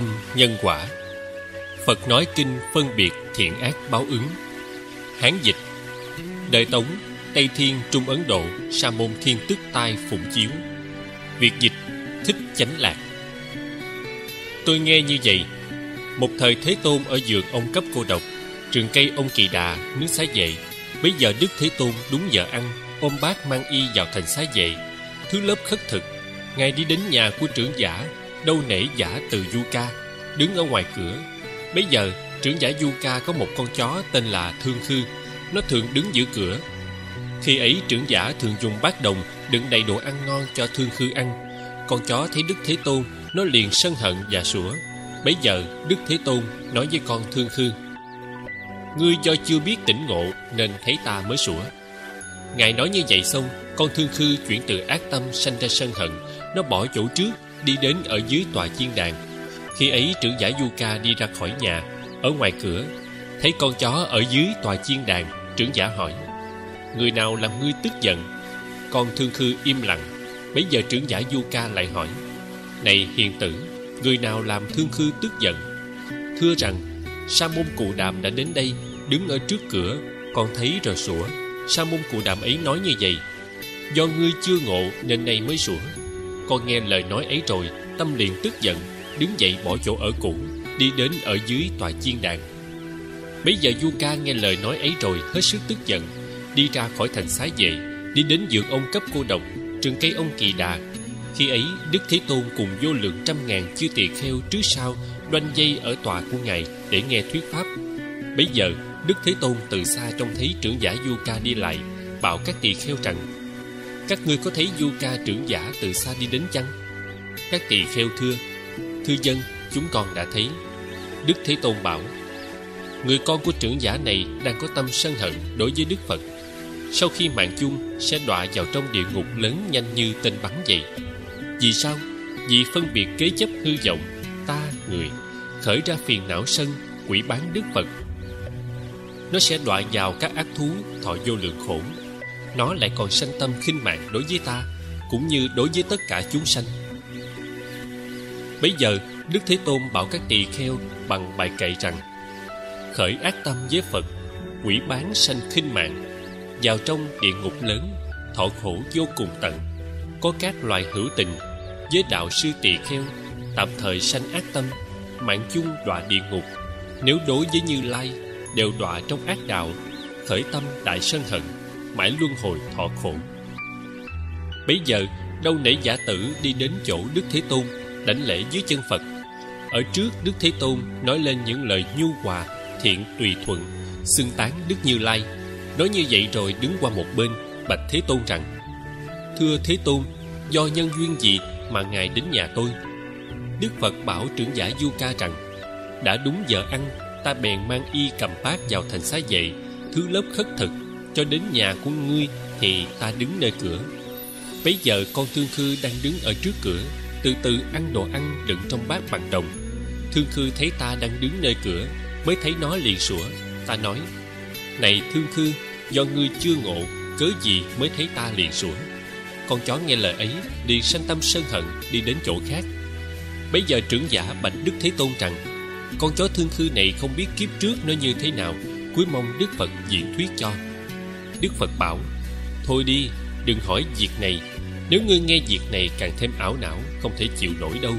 âm nhân quả. Phật nói kinh Phân Biệt Thiện Ác Báo Ứng. Hán dịch. Đời Tống, Tây Thiên Trung Ấn Độ, Sa môn Thiên Tức Tai phụng chiếu. Việt dịch Thích Chánh Lạc. Tôi nghe như vậy. Một thời Thế Tôn ở giường ông cấp cô độc, trường cây ông Kỳ Đà, nước Xá Vệ. Bây giờ Đức Thế Tôn đúng giờ ăn, ôm bát mang y vào thành Xá Vệ. Thứ lớp khất thực. Ngài đi đến nhà của trưởng giả, đâu nể giả Từ Du Ca, đứng ở ngoài cửa. Bây giờ trưởng giả Du Ca có một con chó tên là Thương Khư. Nó thường đứng giữ cửa. Khi ấy trưởng giả thường dùng bát đồng đựng đầy đồ ăn ngon cho Thương Khư ăn. Con chó thấy Đức Thế Tôn, nó liền sân hận và sủa. Bấy giờ Đức Thế Tôn nói với con Thương Khư: "Ngươi do chưa biết tỉnh ngộ nên thấy ta mới sủa." Ngài nói như vậy xong, con Thương Khư chuyển từ ác tâm sanh ra sân hận. Nó bỏ chỗ trước, đi đến ở dưới tòa chiên đàn. Khi ấy trưởng giả Du Ca đi ra khỏi nhà, ở ngoài cửa thấy con chó ở dưới tòa chiên đàn. Trưởng giả hỏi: "Người nào làm ngươi tức giận?" Con Thương Khư im lặng. Bấy giờ trưởng giả Du Ca lại hỏi: "Này hiền tử, người nào làm Thương Khư tức giận?" Thưa rằng, Sa môn Cụ Đàm đã đến đây, đứng ở trước cửa, con thấy rồi sủa. Sa môn Cụ Đàm ấy nói như vậy: "Do ngươi chưa ngộ nên nay mới sủa." Con nghe lời nói ấy rồi, tâm liền tức giận, đứng dậy bỏ chỗ ở cũ, đi đến ở dưới tòa chiên đàn. Bây giờ Du Ca nghe lời nói ấy rồi hết sức tức giận, đi ra khỏi thành Xá Vệ, đi đến vườn ông cấp cô độc, rừng cây ông Kỳ Đà. Khi ấy Đức Thế Tôn cùng vô lượng trăm ngàn chư tỳ kheo trước sau đoanh dây ở tòa của Ngài để nghe thuyết pháp. Bây giờ Đức Thế Tôn từ xa trông thấy trưởng giả Du Ca đi lại, bảo các tỳ kheo rằng: "Các ngươi có thấy Du Ca trưởng giả từ xa đi đến chăng?" Các tỳ kheo thưa: "Thưa dân, chúng con đã thấy." Đức Thế Tôn bảo: "Người con của trưởng giả này đang có tâm sân hận đối với Đức Phật. Sau khi mạng chung sẽ đọa vào trong địa ngục lớn nhanh như tên bắn vậy. Vì sao? Vì phân biệt kế chấp hư vọng, ta, người, khởi ra phiền não sân, quỷ bán Đức Phật. Nó sẽ đọa vào các ác thú, thọ vô lượng khổ. Nó lại còn sanh tâm khinh mạng đối với ta, cũng như đối với tất cả chúng sanh." Bấy giờ Đức Thế Tôn bảo các tỳ kheo bằng bài kệ rằng: "Khởi ác tâm với Phật, quỷ bán sanh khinh mạng, vào trong địa ngục lớn, thọ khổ vô cùng tận. Có các loài hữu tình với đạo sư tỳ kheo, tạm thời sanh ác tâm, mạng chung đọa địa ngục. Nếu đối với Như Lai, đều đọa trong ác đạo, khởi tâm đại sân hận, mãi luân hồi thọ khổ." Bấy giờ đâu nể giả tử đi đến chỗ Đức Thế Tôn, đảnh lễ dưới chân Phật. Ở trước Đức Thế Tôn nói lên những lời nhu hòa, thiện tùy thuận, xưng tán Đức Như Lai. Nói như vậy rồi đứng qua một bên, bạch Thế Tôn rằng: "Thưa Thế Tôn, do nhân duyên gì mà Ngài đến nhà tôi?" Đức Phật bảo trưởng giả Du Ca rằng: "Đã đúng giờ ăn, ta bèn mang y cầm bát vào thành Xá Vệ, thứ lớp khất thực, cho đến nhà của ngươi thì ta đứng nơi cửa." Bấy giờ con Thương Khư đang đứng ở trước cửa, từ từ ăn đồ ăn đựng trong bát bằng đồng. Thương Khư thấy ta đang đứng nơi cửa, mới thấy nó liền sủa. Ta nói: "Này Thương Khư, do ngươi chưa ngộ, cớ gì mới thấy ta liền sủa?" Con chó nghe lời ấy, liền sanh tâm sân hận, đi đến chỗ khác. Bấy giờ trưởng giả bạch Đức Thế Tôn rằng: "Con chó Thương Khư này không biết kiếp trước nó như thế nào, cuối mong Đức Phật diễn thuyết cho." Đức Phật bảo: "Thôi đi, đừng hỏi việc này. Nếu ngươi nghe việc này càng thêm ảo não, không thể chịu nổi đâu."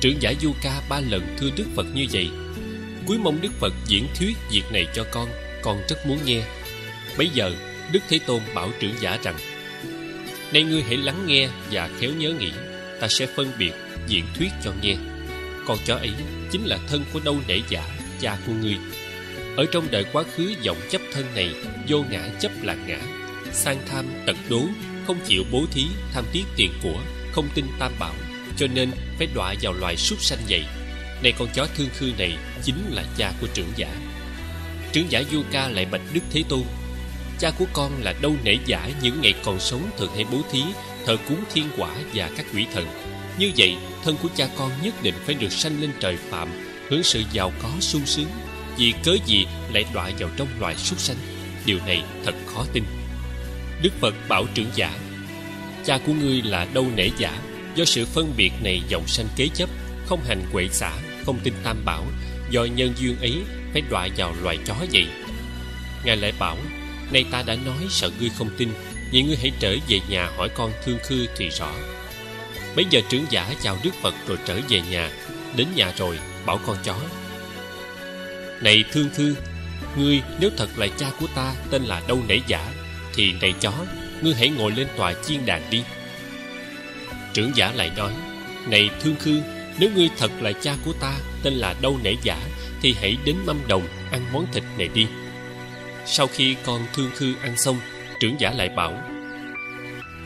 Trưởng giả Du Ca 3 lần thưa Đức Phật như vậy. Cuối mong Đức Phật diễn thuyết việc này cho con rất muốn nghe. Bấy giờ Đức Thế Tôn bảo trưởng giả rằng: "Nay ngươi hãy lắng nghe và khéo nhớ nghĩ, ta sẽ phân biệt diễn thuyết cho nghe. Con chó ấy chính là thân của Đâu Nể Giả, cha của ngươi. Ở trong đời quá khứ vọng chấp thân này, vô ngã chấp là ngã, sang tham tật đố, không chịu bố thí, tham tiếc tiền của, không tin tam bảo, cho nên phải đọa vào loài súc sanh vậy. Nay con chó Thương Khư này chính là cha của trưởng giả." Trưởng giả Du Ca lại bạch Đức Thế Tôn: "Cha của con là Đâu Nể Giả, những ngày còn sống thường hay bố thí, thờ cúng thiên quả và các quỷ thần. Như vậy, thân của cha con nhất định phải được sanh lên trời Phạm, hưởng sự giàu có sung sướng. Vì cớ gì lại đọa vào trong loài súc sanh? Điều này thật khó tin." Đức Phật bảo trưởng giả: "Cha của ngươi là Đâu Nể Giả, do sự phân biệt này vọng sanh kế chấp, không hành quệ xả, không tin Tam Bảo, do nhân duyên ý phải đọa vào loài chó vậy. Ngài lại bảo: Nay ta đã nói sợ ngươi không tin, vậy ngươi hãy trở về nhà hỏi con Thương Khư thì rõ. Bấy giờ trưởng giả chào Đức Phật rồi trở về nhà. Đến nhà rồi bảo con chó: Này Thương Khư, ngươi nếu thật là cha của ta tên là Đâu Nể Giả, thì này chó, ngươi hãy ngồi lên tòa chiên đàn đi. Trưởng giả lại nói: Này Thương Khư, nếu ngươi thật là cha của ta tên là Đâu Nể Giả, thì hãy đến Mâm Đồng ăn món thịt này đi. Sau khi con Thương Khư ăn xong, trưởng giả lại bảo: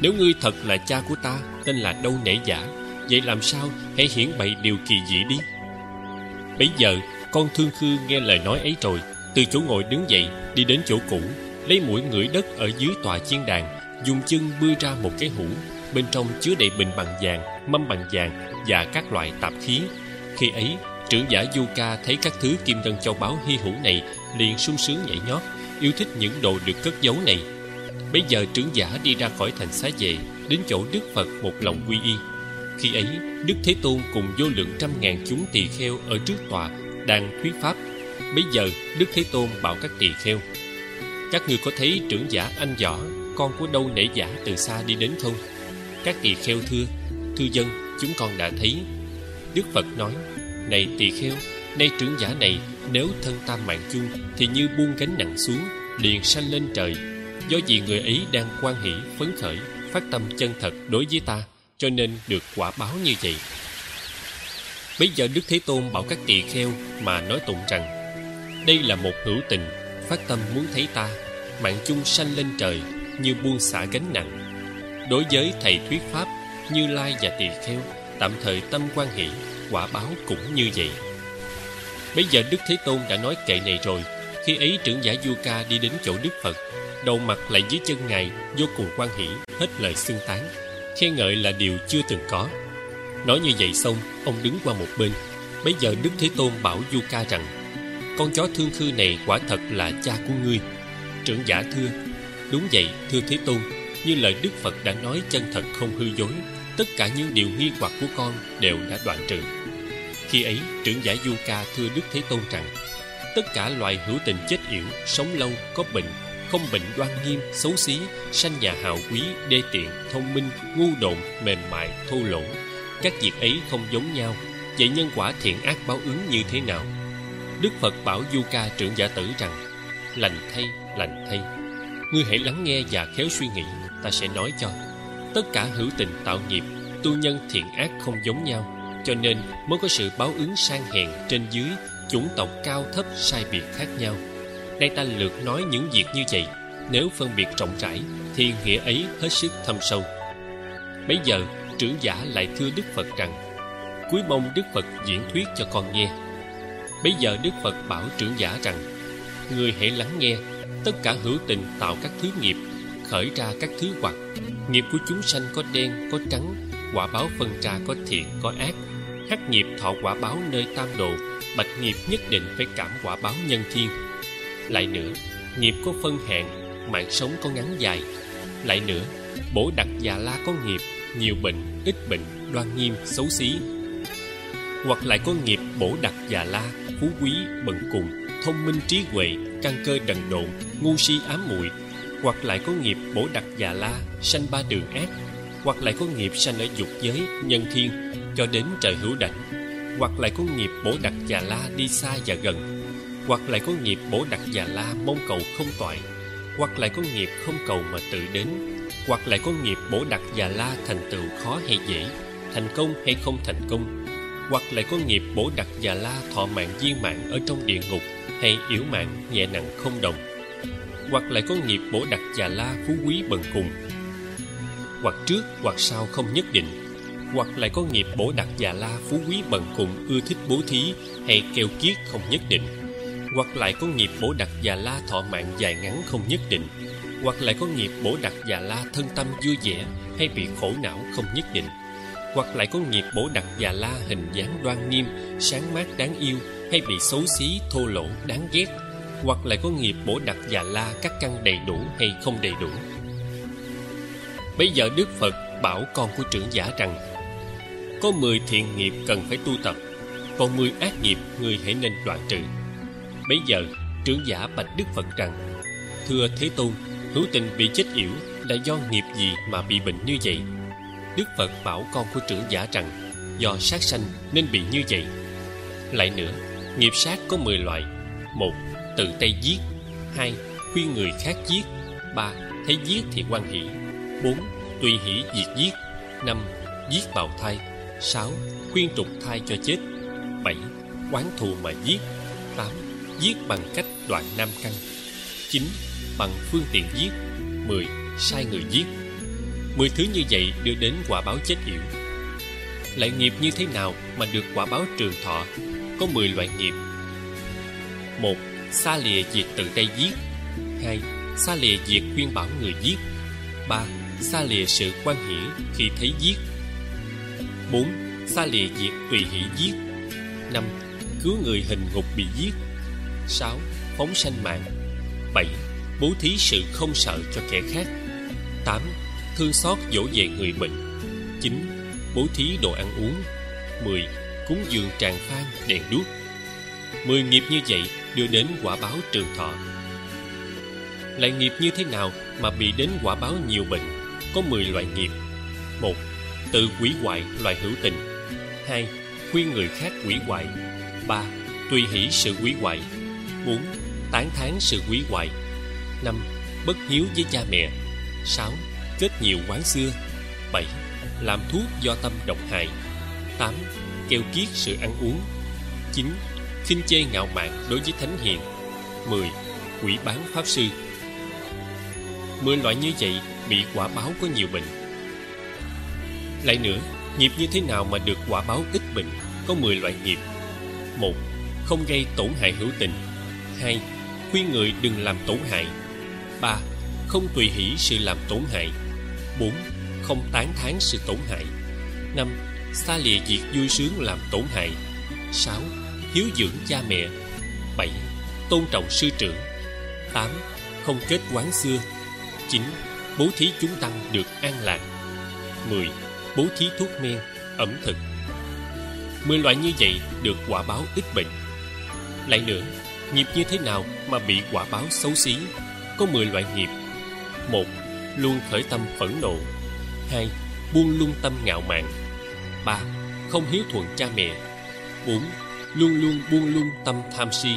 Nếu ngươi thật là cha của ta tên là Đâu Nể Giả, vậy làm sao hãy hiển bày điều kỳ dị đi. Bấy giờ con Thương Khư nghe lời nói ấy rồi từ chỗ ngồi đứng dậy, đi đến chỗ cũ, lấy mũi ngửi đất ở dưới tòa chiên đàn, dùng chân bươi ra một cái hũ, bên trong chứa đầy bình bằng vàng, mâm bằng vàng và các loại tạp khí. Khi ấy trưởng giả Du Ca thấy các thứ kim ngân châu báu hy hữu này, liền sung sướng nhảy nhót, yêu thích những đồ được cất giấu này. Bấy giờ trưởng giả đi ra khỏi thành Xá Vệ, đến chỗ Đức Phật một lòng quy y. Khi ấy Đức Thế Tôn cùng vô lượng trăm ngàn chúng tỳ kheo ở trước tòa đang thuyết pháp. Bấy giờ Đức Thế Tôn bảo các tỳ kheo: Các ngươi có thấy trưởng giả Anh Võ, con của Đâu Nể Giả từ xa đi đến không? Các tỳ kheo thưa: Thưa dân, chúng con đã thấy. Đức Phật nói: Này tỳ kheo, nay trưởng giả này nếu thân tam mạng chung thì như buông gánh nặng xuống, liền sanh lên trời. Do vì người ấy đang hoan hỷ, phấn khởi, phát tâm chân thật đối với ta, cho nên được quả báo như vậy. Bây giờ Đức Thế Tôn bảo các tỳ kheo mà nói tụng rằng: Đây là một hữu tình, phát tâm muốn thấy ta, mạng chung sanh lên trời, như buông xả gánh nặng. Đối với thầy thuyết pháp, Như Lai và tỳ kheo tạm thời tâm hoan hỷ, quả báo cũng như vậy. Bây giờ Đức Thế Tôn đã nói kệ này rồi. Khi ấy trưởng giả Du Ca đi đến chỗ Đức Phật, đầu mặt lại dưới chân Ngài, vô cùng hoan hỷ, hết lời xưng tán, khen ngợi là điều chưa từng có. Nói như vậy xong, ông đứng qua một bên. Bấy giờ Đức Thế Tôn bảo Du Ca rằng: Con chó Thương Khư này quả thật là cha của ngươi. Trưởng giả thưa: Đúng vậy, thưa Thế Tôn, như lời Đức Phật đã nói chân thật không hư dối, tất cả những điều nghi hoặc của con đều đã đoạn trừ. Khi ấy trưởng giả Du Ca thưa Đức Thế Tôn rằng: Tất cả loài hữu tình chết yểu, sống lâu, có bệnh, không bệnh đoan nghiêm, xấu xí, sanh nhà hào quý, đê tiện, thông minh, ngu độn, mềm mại, thô lỗ, các việc ấy không giống nhau, vậy nhân quả thiện ác báo ứng như thế nào? Đức Phật bảo Du Ca trưởng giả tử rằng: Lành thay, ngươi hãy lắng nghe và khéo suy nghĩ, ta sẽ nói cho. Tất cả hữu tình tạo nghiệp, tu nhân thiện ác không giống nhau, cho nên mới có sự báo ứng sang hèn trên dưới, chủng tộc cao thấp sai biệt khác nhau. Nay ta lược nói những việc như vậy, nếu phân biệt rộng rãi thì nghĩa ấy hết sức thâm sâu. Bấy giờ trưởng giả lại thưa Đức Phật rằng: Cúi mong Đức Phật diễn thuyết cho con nghe. Bấy giờ Đức Phật bảo trưởng giả rằng: Ngươi hãy lắng nghe. Tất cả hữu tình tạo các thứ nghiệp, khởi ra các thứ hoặc. Nghiệp của chúng sanh có đen, có trắng, quả báo phân ra có thiện, có ác. Hắc nghiệp thọ quả báo nơi tam đồ, bạch nghiệp nhất định phải cảm quả báo nhân thiên. Lại nữa, nghiệp có phân hạn, mạng sống có ngắn dài. Lại nữa, bổ đặc già la có nghiệp, nhiều bệnh, ít bệnh, đoan nghiêm, xấu xí. Hoặc lại có nghiệp bổ đặc già la, phú quý, bần cùng, thông minh trí huệ, căn cơ đần độn, ngu si ám muội. Hoặc lại có nghiệp bổ đặc già la, sanh ba đường ác. Hoặc lại có nghiệp sanh ở dục giới, nhân thiên, cho đến trời hữu đảnh. Hoặc lại có nghiệp bổ đặc già la đi xa và gần. Hoặc lại có nghiệp bổ đặc già la mong cầu không toại. Hoặc lại có nghiệp không cầu mà tự đến. Hoặc lại có nghiệp bổ đặc già la thành tựu khó hay dễ, thành công hay không thành công. Hoặc lại có nghiệp bổ đặc già la thọ mạng viên mãn ở trong địa ngục, hay yếu mạng nhẹ nặng không đồng. Hoặc lại có nghiệp bổ đặc già la phú quý bần cùng, hoặc trước hoặc sau không nhất định. Hoặc lại có nghiệp bổ đặc già la phú quý bần cùng ưa thích bố thí, hay keo kiết không nhất định. Hoặc lại có nghiệp bổ đặc già la thọ mạng dài ngắn không nhất định. Hoặc lại có nghiệp bổ đặc già la thân tâm vui vẻ, hay bị khổ não không nhất định. Hoặc lại có nghiệp bổ đặc già la hình dáng đoan nghiêm, sáng mát đáng yêu, hay bị xấu xí, thô lỗ, đáng ghét. Hoặc lại có nghiệp bổ đặc già la các căn đầy đủ hay không đầy đủ. Bây giờ Đức Phật bảo con của trưởng giả rằng: Có 10 thiện nghiệp cần phải tu tập. còn 10 ác nghiệp ngươi hãy nên đoạn trừ. Bấy giờ trưởng giả bạch Đức Phật rằng: Thưa Thế Tôn, hữu tình bị chết yểu là do nghiệp gì mà bị bệnh như vậy? Đức Phật bảo con của trưởng giả rằng: Do sát sanh nên bị như vậy. Lại nữa, nghiệp sát có 10 loại: 1. Tự tay giết. 2. Khuyên người khác giết. 3. Thấy giết thì hoan hỷ. 4. Tùy hỷ diệt giết. 5. Giết bào thai. 6. Khuyên trục thai cho chết. 7. Oán thù mà giết. 8. Giết bằng cách đoạn nam căn. 9. Bằng phương tiện giết. 10. Sai người giết. 10 thứ như vậy đưa đến quả báo chết yểu. Lại nghiệp như thế nào mà được quả báo trường thọ? Có 10 loại nghiệp: 1. Xa lìa việc tự tay giết. 2. Xa lìa việc khuyên bảo người giết. 3. Xa lìa sự quan hỷ khi thấy giết. 4. Xa lìa việc tùy hỷ giết. 5. Cứu người hình ngục bị giết. 6. Phóng sanh mạng. 7. Bố thí sự không sợ cho kẻ khác. 8. Thương xót dỗ về người bệnh. 9. Bố thí đồ ăn uống. 10. Cúng dường tràng phan đèn đuốc. 10 nghiệp như vậy đưa đến quả báo trường thọ. Lại nghiệp như thế nào mà bị đến quả báo nhiều bệnh? Có 10 loại nghiệp: 1. Tự hủy hoại loài hữu tình. 2. Khuyên người khác hủy hoại. 3. Tùy hỷ sự hủy hoại. 4. Tán thán sự hủy hoại. 5. Bất hiếu với cha mẹ. 6. Kết nhiều quán xưa. 7. Làm thuốc do tâm độc hại. 8. Keo kiết sự ăn uống. 9. Khinh chê ngạo mạn đối với thánh hiền. 10. Quỷ bán pháp sư. 10 loại như vậy bị quả báo có nhiều bệnh. Lại nữa, nghiệp như thế nào mà được quả báo ít bệnh? Có 10 loại nghiệp: 1. Không gây tổn hại hữu tình. 2. Khuyên người đừng làm tổn hại. 3. Không tùy hỷ sự làm tổn hại. 4. Không tán thán sự tổn hại. 5. Xa lìa việc vui sướng làm tổn hại. 6. Hiếu dưỡng cha mẹ. 7. Tôn trọng sư trưởng. 8. Không kết quán xưa. 9. Bố thí chúng tăng được an lạc. 10. Bố thí thuốc men, ẩm thực. 10 loại như vậy được quả báo ít bệnh. Lại nữa, nghiệp như thế nào mà bị quả báo xấu xí? Có 10 loại nghiệp: 1. Luôn khởi tâm phẫn nộ. 2. Buông lung tâm ngạo mạn. 3. Không hiếu thuận cha mẹ. 4. Luôn luôn buông lung tâm tham si.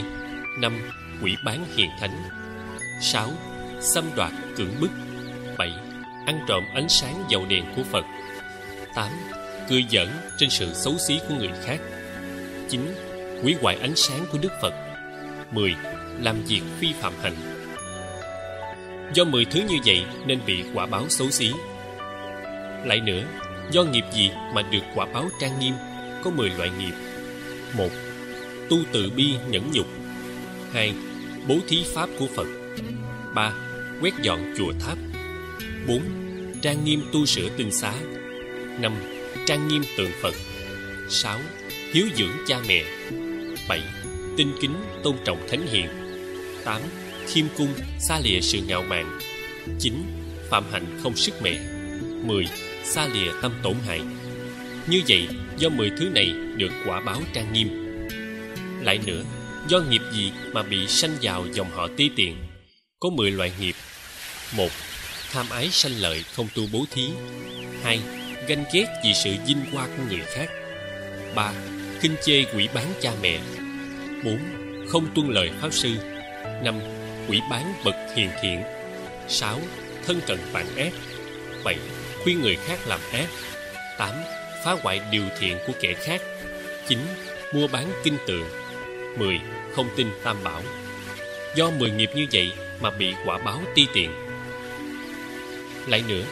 5. Quỷ bán hiền thánh. 6. Xâm đoạt cưỡng bức. 7. Ăn trộm ánh sáng dầu đèn của Phật. 8. Cười giỡn trên sự xấu xí của người khác. 9. Hủy hoại ánh sáng của Đức Phật. 10. Làm việc phi phạm hạnh. Do 10 thứ như vậy nên bị quả báo xấu xí. Lại nữa, do nghiệp gì mà được quả báo trang nghiêm? Có 10 loại nghiệp: 1. Tu từ bi nhẫn nhục. 2. Bố thí pháp của Phật. 3. Quét dọn chùa tháp. 4. Trang nghiêm tu sửa tinh xá. 5. Trang nghiêm tượng Phật. 6. Hiếu dưỡng cha mẹ. 7. Tinh kính tôn trọng thánh hiền. 8. Khiêm cung xa lìa sự ngạo mạn. 9. Phạm hạnh không sức mẹ. 10. Xa lìa tâm tổn hại. Như vậy, do 10 thứ này được quả báo trang nghiêm. Lại nữa, do nghiệp gì mà bị sanh vào dòng họ ti tiện? Có 10 loại nghiệp: 1. Tham ái sanh lợi không tu bố thí. 2. Ganh ghét vì sự vinh hoa của người khác. 3. Khinh chê quỷ bán cha mẹ. 4. Không tuân lời pháp sư. 5. Quỷ bán bậc hiền thiện. 6. Thân cận bạn ác. 7. Khuyên người khác làm ác. 8. Phá hoại điều thiện của kẻ khác. 9. Mua bán kinh tượng. 10. Không tin tam bảo. Do 10 nghiệp như vậy mà bị quả báo ti tiện. Lại nữa,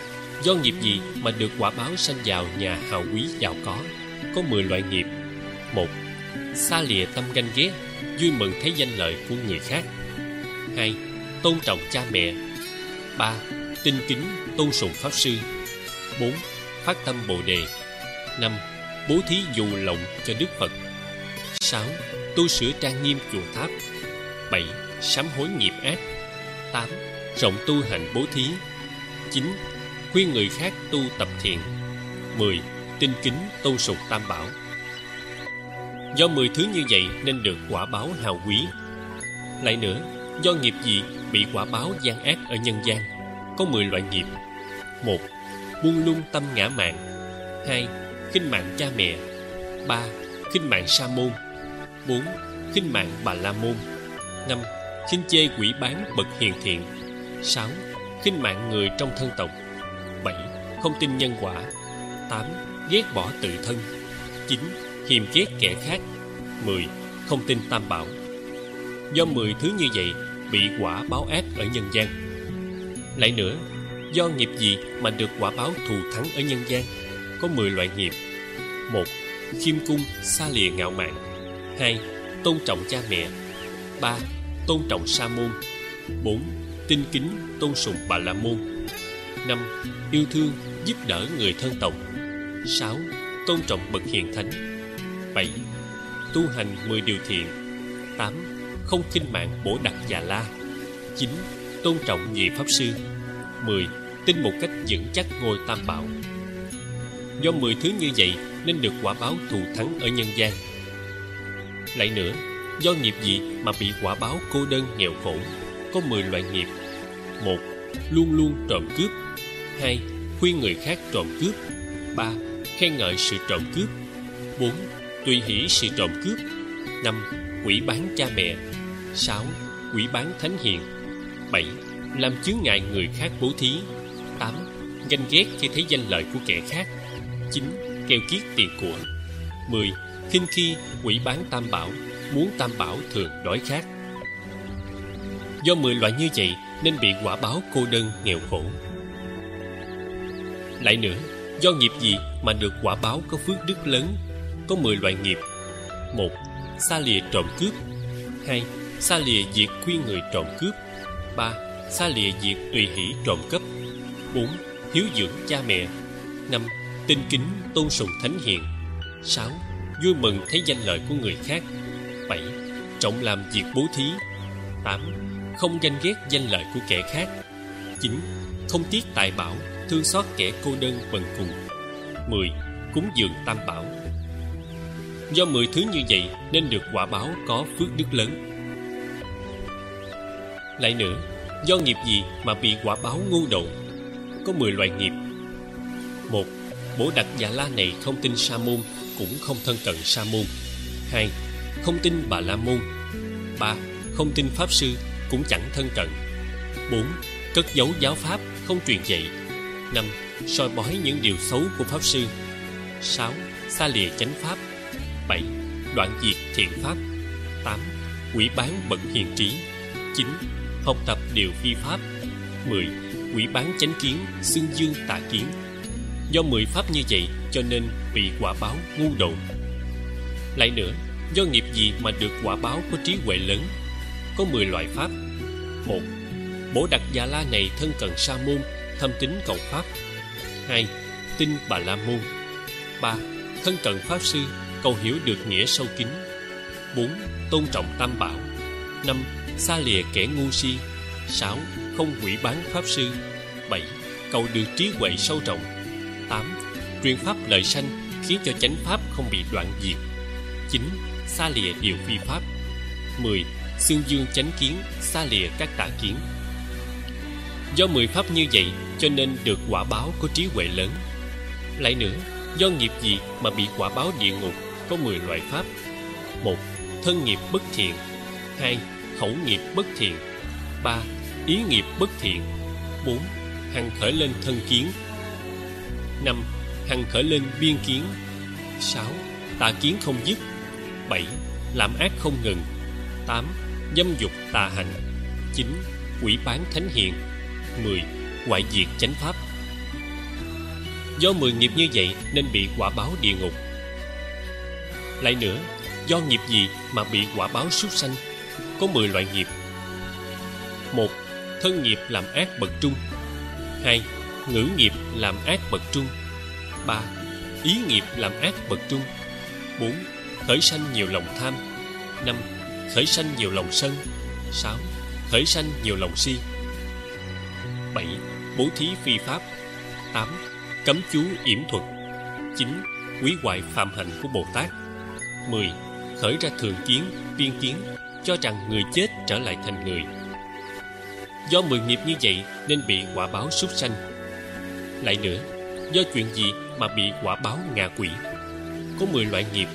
do nghiệp gì mà được quả báo sanh vào nhà hào quý giàu có? Có 10 loại nghiệp: 1. Xa lìa tâm ganh ghét, vui mừng thấy danh lợi của người khác. 2. Tôn trọng cha mẹ. 3. Tinh kính tôn sùng pháp sư. 4. Phát tâm Bồ đề. 5. Bố thí dù lộng cho Đức Phật. 6. Tu sửa trang nghiêm chùa tháp. 7. Sám hối nghiệp ác. 8. Rộng tu hành bố thí. 9. Khuyên người khác tu tập thiện. 10. Tinh kính tôn sùng tam bảo. Do 10 thứ như vậy nên được quả báo hào quý. Lại nữa, do nghiệp gì bị quả báo gian ác ở nhân gian? Có 10 loại nghiệp. 1. Buông lung tâm ngã mạn. 2. Khinh mạn cha mẹ. 3. Khinh mạn sa môn. 4. Khinh mạn bà la môn. 5. Khinh chê quỷ bán bậc hiền thiện. 6. Khinh mạn người trong thân tộc. 7. Không tin nhân quả. 8. Ghét bỏ tự thân. 9. Hiềm ghét kẻ khác. 10. Không tin tam bảo. Do 10 thứ như vậy bị quả báo ác ở nhân gian. Lại nữa, do nghiệp gì mà được quả báo thù thắng ở nhân gian? Có 10 loại nghiệp. 1. Khiêm cung, xa lìa ngạo mạn. 2. Tôn trọng cha mẹ. 3. Tôn trọng sa môn. 4. Tin kính, tôn sùng bà la môn. 5. Yêu thương, giúp đỡ người thân tộc. 6. Tôn trọng bậc hiền thánh. 7. Tu hành 10 điều thiện. 8. Không khinh mạn Bồ Đạt Già La. 9. Tôn trọng vị Pháp Sư. 10. Tin một cách vững chắc ngôi Tam Bảo. Do 10 thứ như vậy nên được quả báo thù thắng ở nhân gian. Lại nữa, do nghiệp gì mà bị quả báo cô đơn nghèo khổ? Có 10 loại nghiệp. 1. Luôn luôn trộm cướp. 2. Khuyên người khác trộm cướp. 3. Khen ngợi sự trộm cướp. 4. Tùy hỷ sự trộm cướp. 5. Quỷ bán cha mẹ. 6. Quỷ bán thánh hiền. 7. Làm chướng ngại người khác bố thí. 8. Ganh ghét khi thấy danh lợi của kẻ khác. 9. Keo kiết tiền của. 10. Khinh khi quỷ bán tam bảo, muốn tam bảo thường đói khát. Do 10 loại như vậy nên bị quả báo cô đơn nghèo khổ. Lại nữa, do nghiệp gì mà được quả báo có phước đức lớn? Có 10 loại nghiệp. 1. Xa lìa trộm cướp. 2. Xa lìa việc khuyên người trộm cướp. 3. Xa lìa việc tùy hỷ trộm cắp. 4. Hiếu dưỡng cha mẹ. 5. Tin kính tôn sùng thánh hiền. 6. Vui mừng thấy danh lợi của người khác. 7. Trọng làm việc bố thí. 8. Không ganh ghét danh lợi của kẻ khác. 9. Không tiếc tài bảo, thương xót kẻ cô đơn bần cùng. 10. Cúng dường tam bảo. Do 10 thứ như vậy nên được quả báo có phước đức lớn. Lại nữa, do nghiệp gì mà bị quả báo ngu độn? Có 10 loại nghiệp. 1. Bồ Đạt Già La này không tin sa môn, cũng không thân cận sa môn. 2. Không tin bà la môn. 3. Không tin pháp sư, cũng chẳng thân cận. 4. Cất giấu giáo pháp, không truyền dạy. 5. Soi bói những điều xấu của pháp sư. 6. Xa lìa chánh pháp. 7. Đoạn diệt thiện pháp. 8. Quỷ bán bậc hiền trí. 9. Học tập điều phi pháp. 10. Quỷ bán chánh kiến, xưng dương tà kiến. Do 10 pháp như vậy cho nên bị quả báo ngu độn. Lại nữa, do nghiệp gì mà được quả báo có trí huệ lớn? Có 10 loại pháp. 1. Bồ Đạt Già La này thân cận sa môn, thâm tín cầu pháp. 2. Tin bà la môn. 3. Thân cận pháp sư, cầu hiểu được nghĩa sâu kín. 4. Tôn trọng tam bảo. 5. Xa lìa kẻ ngu si. 6. Không quỷ bán pháp sư. 7. Cầu được trí huệ sâu rộng. 8. Truyền pháp lợi sanh, khiến cho chánh pháp không bị đoạn diệt. 9. Xa lìa điều phi pháp. 10. Xương dương chánh kiến, xa lìa các tà kiến. Do 10 pháp như vậy cho nên được quả báo có trí huệ lớn. Lại nữa, do nghiệp gì mà bị quả báo địa ngục? Có 10 loại pháp. 1. Thân nghiệp bất thiện. 2. Khẩu nghiệp bất thiện. 3. Ý nghiệp bất thiện. 4. Hằng khởi lên thân kiến. 5. Hằng khởi lên biên kiến. 6. Tà kiến không dứt. 7. Làm ác không ngừng. 8. Dâm dục tà hạnh. 9. Quỷ bán thánh hiền. 10. Hoại diệt chánh pháp. Do 10 nghiệp như vậy nên bị quả báo địa ngục. Lại nữa, do nghiệp gì mà bị quả báo súc sanh? Có 10 loại nghiệp. 1. Thân nghiệp làm ác bậc trung. 2. Ngữ nghiệp làm ác bậc trung. 3. Ý nghiệp làm ác bậc trung. 4. Khởi sanh nhiều lòng tham. 5. Khởi sanh nhiều lòng sân. 6. Khởi sanh nhiều lòng si. 7. Bố thí phi pháp. 8. Cấm chú yểm thuật. 9. Hủy hoại phạm hạnh của Bồ Tát. 10. khởi ra thường kiến, biên kiến, cho rằng người chết trở lại thành người. Do mười nghiệp như vậy nên bị quả báo súc sanh. Lại nữa, do chuyện gì mà bị quả báo ngạ quỷ? Có 10 loại nghiệp.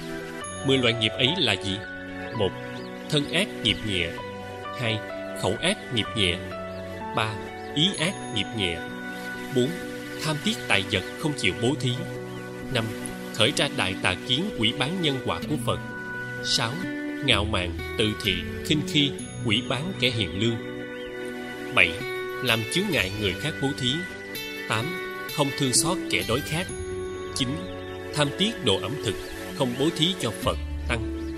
10 loại nghiệp ấy là gì? 1. Thân ác nghiệp nhẹ. 2. Khẩu ác nghiệp nhẹ. 3. Ý ác nghiệp nhẹ. 4. Tham tiếc tài vật không chịu bố thí. 5. Khởi ra đại tà kiến quỷ bán nhân quả của Phật. 6. Ngạo mạn, tự thị, khinh khi, quỷ bán kẻ hiền lương. 7. Làm chướng ngại người khác bố thí. 8. Không thương xót kẻ đói khát. 9. Tham tiếc đồ ẩm thực, không bố thí cho Phật, Tăng.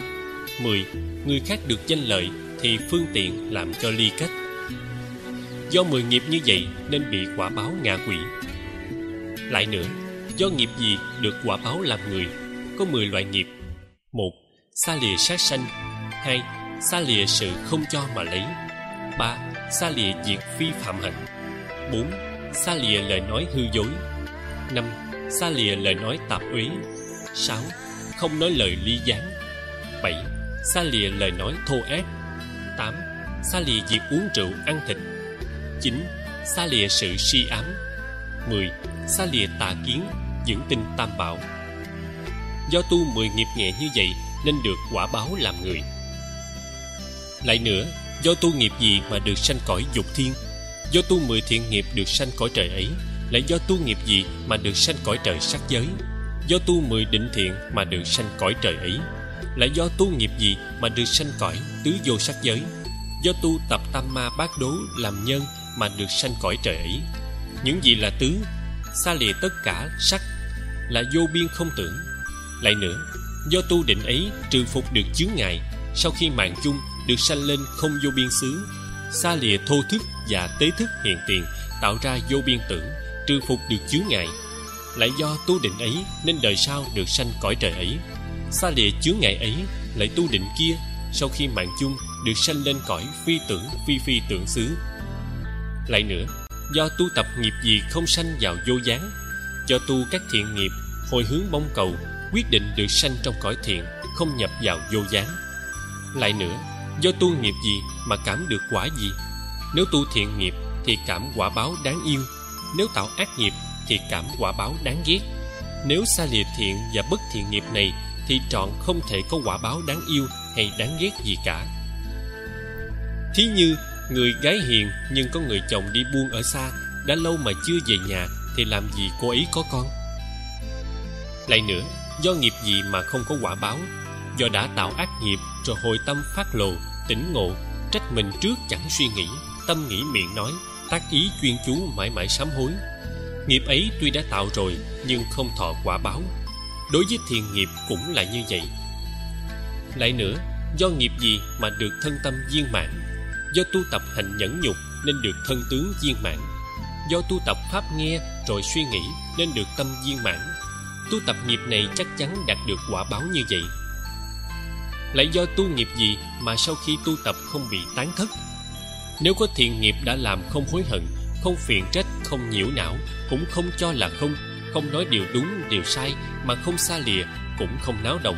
10. Người khác được danh lợi thì phương tiện làm cho ly cách. Do 10 nghiệp như vậy nên bị quả báo ngạ quỷ. Lại nữa, do nghiệp gì được quả báo làm người? Có 10 loại nghiệp. 1. Xa lìa sát sanh. 2. Xa lìa sự không cho mà lấy. 3. Xa lìa việc phi phạm hạnh. 4. Xa lìa lời nói hư dối. 5. Xa lìa lời nói tạp uế. 6. Không nói lời ly gián. 7. Xa lìa lời nói thô ác. 8. Xa lìa việc uống rượu ăn thịt. 9. Xa lìa sự si ám. 10. Xa lìa tà kiến, dưỡng tinh tam bảo. Do tu 10 nghiệp nhẹ như vậy nên được quả báo làm người. Lại nữa, do tu nghiệp gì mà được sanh cõi dục thiên? Do tu 10 thiện nghiệp được sanh cõi trời ấy. Lại do tu nghiệp gì mà được sanh cõi trời sắc giới? Do tu 10 định thiện mà được sanh cõi trời ấy. Lại do tu nghiệp gì mà được sanh cõi tứ vô sắc giới? Do tu tập tam ma bát đố làm nhân mà được sanh cõi trời ấy. Những gì là tứ? Xa lìa tất cả sắc, là vô biên không tưởng. Lại nữa, do tu định ấy trừ phục được chướng ngại, sau khi mạng chung được sanh lên không vô biên xứ. Xa lìa thô thức và tế thức hiện tiền, tạo ra vô biên tưởng, trừ phục được chướng ngại. Lại do tu định ấy nên đời sau được sanh cõi trời ấy. Xa lìa chướng ngại ấy, lại tu định kia, sau khi mạng chung được sanh lên cõi phi tưởng phi phi tưởng xứ. Lại nữa, do tu tập nghiệp gì không sanh vào vô gián? Do tu các thiện nghiệp, hồi hướng mong cầu, quyết định được sanh trong cõi thiện, không nhập vào vô gián. Lại nữa, do tu nghiệp gì mà cảm được quả gì? Nếu tu thiện nghiệp thì cảm quả báo đáng yêu, nếu tạo ác nghiệp thì cảm quả báo đáng ghét. Nếu xa lìa thiện và bất thiện nghiệp này thì trọn không thể có quả báo đáng yêu hay đáng ghét gì cả. Thí như người gái hiền nhưng có người chồng đi buôn ở xa, đã lâu mà chưa về nhà thì làm gì cô ấy có con? Lại nữa, do nghiệp gì mà không có quả báo? Do đã tạo ác nghiệp rồi hồi tâm phát lồ, tỉnh ngộ, trách mình trước chẳng suy nghĩ, tâm nghĩ miệng nói, tác ý chuyên chú mãi mãi sám hối. Nghiệp ấy tuy đã tạo rồi nhưng không thọ quả báo. Đối với thiện nghiệp cũng là như vậy. Lại nữa, do nghiệp gì mà được thân tâm viên mãn? Do tu tập hành nhẫn nhục nên được thân tướng viên mãn. Do tu tập pháp nghe rồi suy nghĩ nên được tâm viên mãn. Tu tập nghiệp này chắc chắn đạt được quả báo như vậy. Lại do tu nghiệp gì mà sau khi tu tập không bị tán thất? Nếu có thiện nghiệp đã làm không hối hận, không phiền trách, không nhiễu não, cũng không cho là không nói điều đúng, điều sai mà không xa lìa, cũng không náo động,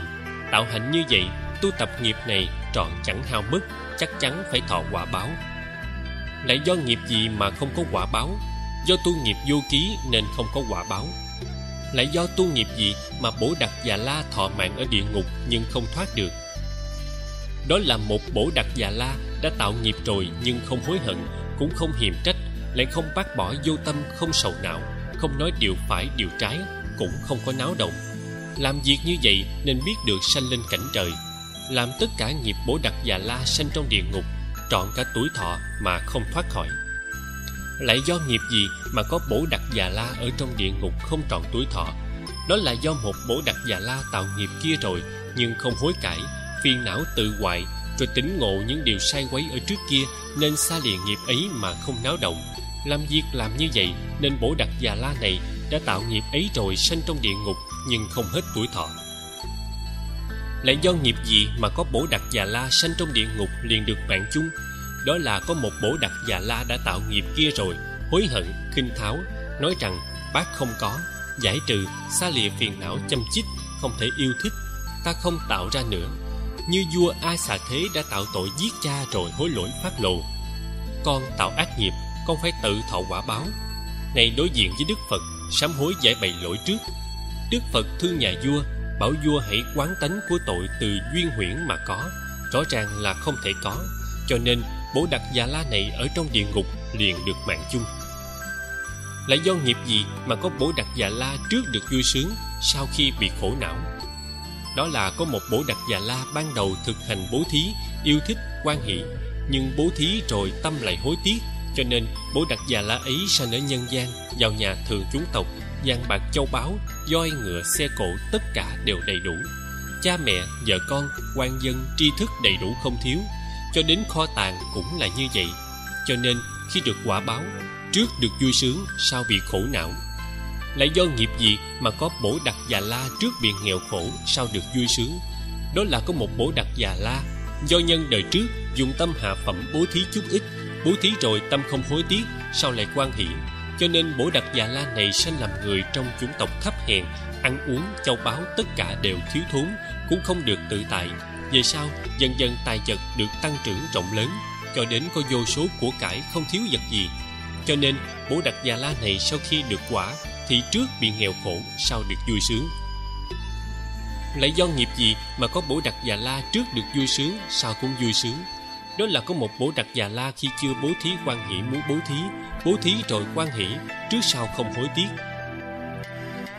tạo hạnh như vậy, tu tập nghiệp này trọn chẳng hao mất, chắc chắn phải thọ quả báo. Lại do nghiệp gì mà không có quả báo? Do tu nghiệp vô ký nên không có quả báo. Lại do tu nghiệp gì mà Bổ Đặc Già La thọ mạng ở địa ngục nhưng không thoát được? Đó là một Bổ Đặc Già La đã tạo nghiệp rồi nhưng không hối hận, cũng không hiềm trách, lại không bác bỏ, vô tâm, không sầu não, không nói điều phải điều trái, cũng không có náo động. Làm việc như vậy nên biết được sanh lên cảnh trời. Làm tất cả nghiệp Bổ Đặc Già La sanh trong địa ngục, trọn cả tuổi thọ mà không thoát khỏi. Lại do nghiệp gì mà có Bổ Đặc Già La ở trong địa ngục không trọn tuổi thọ? Đó là do một Bổ Đặc Già La tạo nghiệp kia rồi nhưng không hối cải, phiền não tự hoại, rồi tỉnh ngộ những điều sai quấy ở trước kia nên xa lìa nghiệp ấy mà không náo động. Làm việc làm như vậy nên Bổ Đặc Già La này đã tạo nghiệp ấy rồi sanh trong địa ngục nhưng không hết tuổi thọ. Lại do nghiệp gì mà có Bổ Đặc Già La sanh trong địa ngục liền được mạng chung? Đó là có một Bổ Đặc Già La đã tạo nghiệp kia rồi, hối hận, khinh tháo, nói rằng bác không có, giải trừ, xa lìa phiền não châm chích, không thể yêu thích, ta không tạo ra nữa. như vua A Xà Thế đã tạo tội giết cha rồi hối lỗi phát lộ. Con tạo ác nghiệp, con phải tự thọ quả báo. Này đối diện với Đức Phật, sám hối giải bày lỗi trước. Đức Phật thương nhà vua, bảo vua hãy quán tánh của tội từ duyên huyễn mà có, rõ ràng là không thể có, cho nên Bồ Đặc Già La này ở trong địa ngục liền được mạng chung. Là do nghiệp gì mà có Bồ Đặc Già La trước được vui sướng sau khi bị khổ não? Đó là có một Bồ Đặc Già La ban đầu thực hành bố thí, yêu thích, quan hỷ, nhưng bố thí rồi tâm lại hối tiếc, cho nên Bồ Đặc Già La ấy sanh ở nhân gian, vào nhà thường chúng tộc, vàng bạc châu báu, voi ngựa xe cộ tất cả đều đầy đủ. Cha mẹ, vợ con, quan dân, tri thức đầy đủ không thiếu, cho đến kho tàng cũng là như vậy. Cho nên khi được quả báo, trước được vui sướng sau bị khổ não. Lại do nghiệp gì mà có Bồ Đặc Già La trước bị nghèo khổ sau được vui sướng? Đó là có một Bồ Đặc Già La do nhân đời trước dùng tâm hạ phẩm bố thí chút ít, bố thí rồi tâm không hối tiếc, sau lại quan hỷ, cho nên Bồ Đặc Già La này sanh làm người trong chủng tộc thấp hèn, ăn uống châu báu tất cả đều thiếu thốn, cũng không được tự tại. Về sau dần dần tài vật được tăng trưởng rộng lớn, cho đến có vô số của cải không thiếu vật gì. Cho nên Bồ Đặc Già La này sau khi được quả thì trước bị nghèo khổ sau được vui sướng. Lại do nghiệp gì mà có Bồ Đặc Già La trước được vui sướng sau cũng vui sướng? Đó là có một Bồ Đặc Già La khi chưa bố thí quan hỷ muốn bố thí rồi quan hỷ, trước sau không hối tiếc.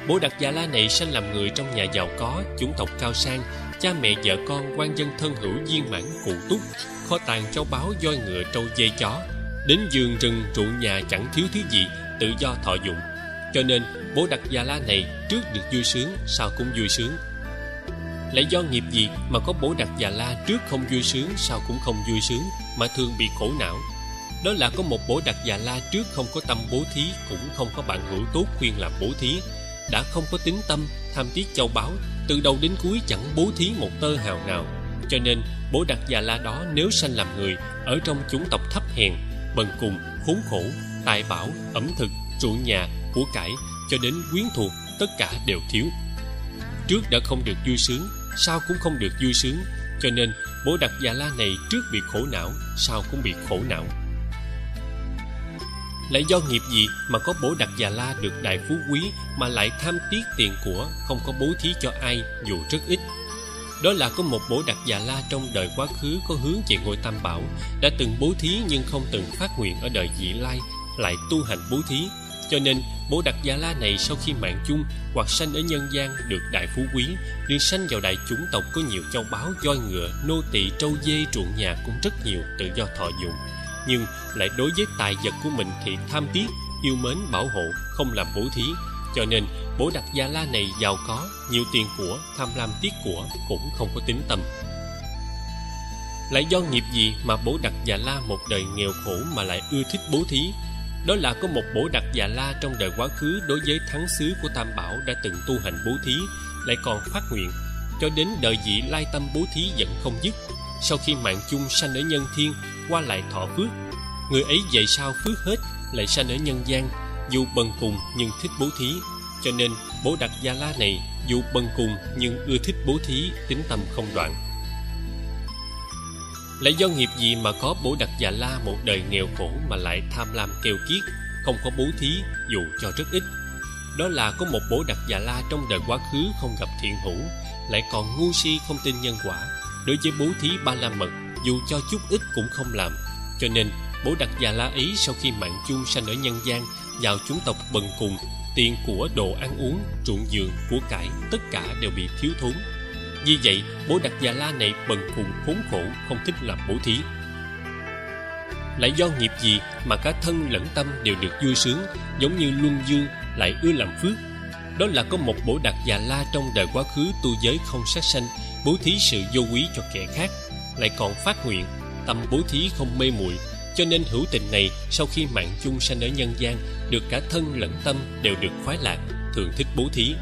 Bồ Đặc Già La này sanh làm người trong nhà giàu có, chủng tộc cao sang, cha mẹ vợ con quan dân thân hữu viên mãn cụ túc, kho tàng châu báu voi ngựa trâu dê chó, đến giường rừng ruộng nhà chẳng thiếu thứ gì, tự do thọ dụng. Cho nên Bồ Đặc Già La này trước được vui sướng sau cũng vui sướng. Lại do nghiệp gì mà có Bồ Đặc Già La trước không vui sướng sau cũng không vui sướng mà thường bị khổ não? Đó là có một Bồ Đặc Già La trước không có tâm bố thí, cũng không có bạn hữu tốt khuyên làm bố thí, đã không có tín tâm, tham tiếc châu báu, từ đầu đến cuối chẳng bố thí một tơ hào nào. Cho nên Bồ Đặc Già La đó nếu sanh làm người ở trong chủng tộc thấp hèn, bần cùng, khốn khổ, tài bảo, ẩm thực, ruộng nhà, của cải, cho đến quyến thuộc tất cả đều thiếu. Trước đã không được vui sướng, sau cũng không được vui sướng, cho nên Bồ Đặc Già La này trước bị khổ não, sau cũng bị khổ não. Lại do nghiệp gì mà có Bồ Đặc Già La được đại phú quý mà lại tham tiếc tiền của, không có bố thí cho ai dù rất ít? Đó là có một Bồ Đặc Già La trong đời quá khứ có hướng về ngôi Tam Bảo, đã từng bố thí nhưng không từng phát nguyện ở đời vị lai lại tu hành bố thí, cho nên Bồ Đặc Già La này sau khi mạng chung hoặc sanh ở nhân gian được đại phú quý, liền sanh vào đại chủng tộc có nhiều châu báu voi ngựa, nô tỳ trâu dê, ruộng nhà cũng rất nhiều, tự do thọ dụng, nhưng lại đối với tài vật của mình thì tham tiếc, yêu mến bảo hộ, không làm bố thí, cho nên Bồ Đặc Già La này giàu có, nhiều tiền của, tham lam tiếc của, cũng không có tín tâm. Lại do nghiệp gì mà Bồ Đặc Già La một đời nghèo khổ mà lại ưa thích bố thí? Đó là có một Bồ Đặc Già La trong đời quá khứ đối với thắng xứ của Tam Bảo đã từng tu hành bố thí, lại còn phát nguyện, cho đến đời vị lai tâm bố thí vẫn không dứt. Sau khi mạng chung sanh ở nhân thiên, qua lại thọ phước, người ấy về sau phước hết lại sanh ở nhân gian, dù bần cùng nhưng thích bố thí, cho nên Bồ Đặc Già La này dù bần cùng nhưng ưa thích bố thí, tín tâm không đoạn. Lại do nghiệp gì mà có Bồ Đặc Già La một đời nghèo khổ mà lại tham lam keo kiết, không có bố thí dù cho rất ít? Đó là có một Bồ Đặc Già La trong đời quá khứ không gặp thiện hữu, lại còn ngu si không tin nhân quả, đối với bố thí ba la mật dù cho chút ít cũng không làm, cho nên Bồ Đặc Già La ấy sau khi mạng chung sanh ở nhân gian vào chúng tộc bần cùng, tiền của đồ ăn uống, ruộng vườn, của cải tất cả đều bị thiếu thốn. Vì vậy Bồ Đặc Già La này bần cùng khốn khổ, không thích làm bố thí. Lại do nghiệp gì mà cả thân lẫn tâm đều được vui sướng, giống như luân dương, lại ưa làm phước? Đó là có một Bồ Đặc Già La trong đời quá khứ tu giới không sát sanh, bố thí sự vô quý cho kẻ khác, lại còn phát nguyện, tâm bố thí không mê muội, cho nên hữu tình này sau khi mạng chung sanh ở nhân gian được cả thân lẫn tâm đều được khoái lạc, thường thích bố thí.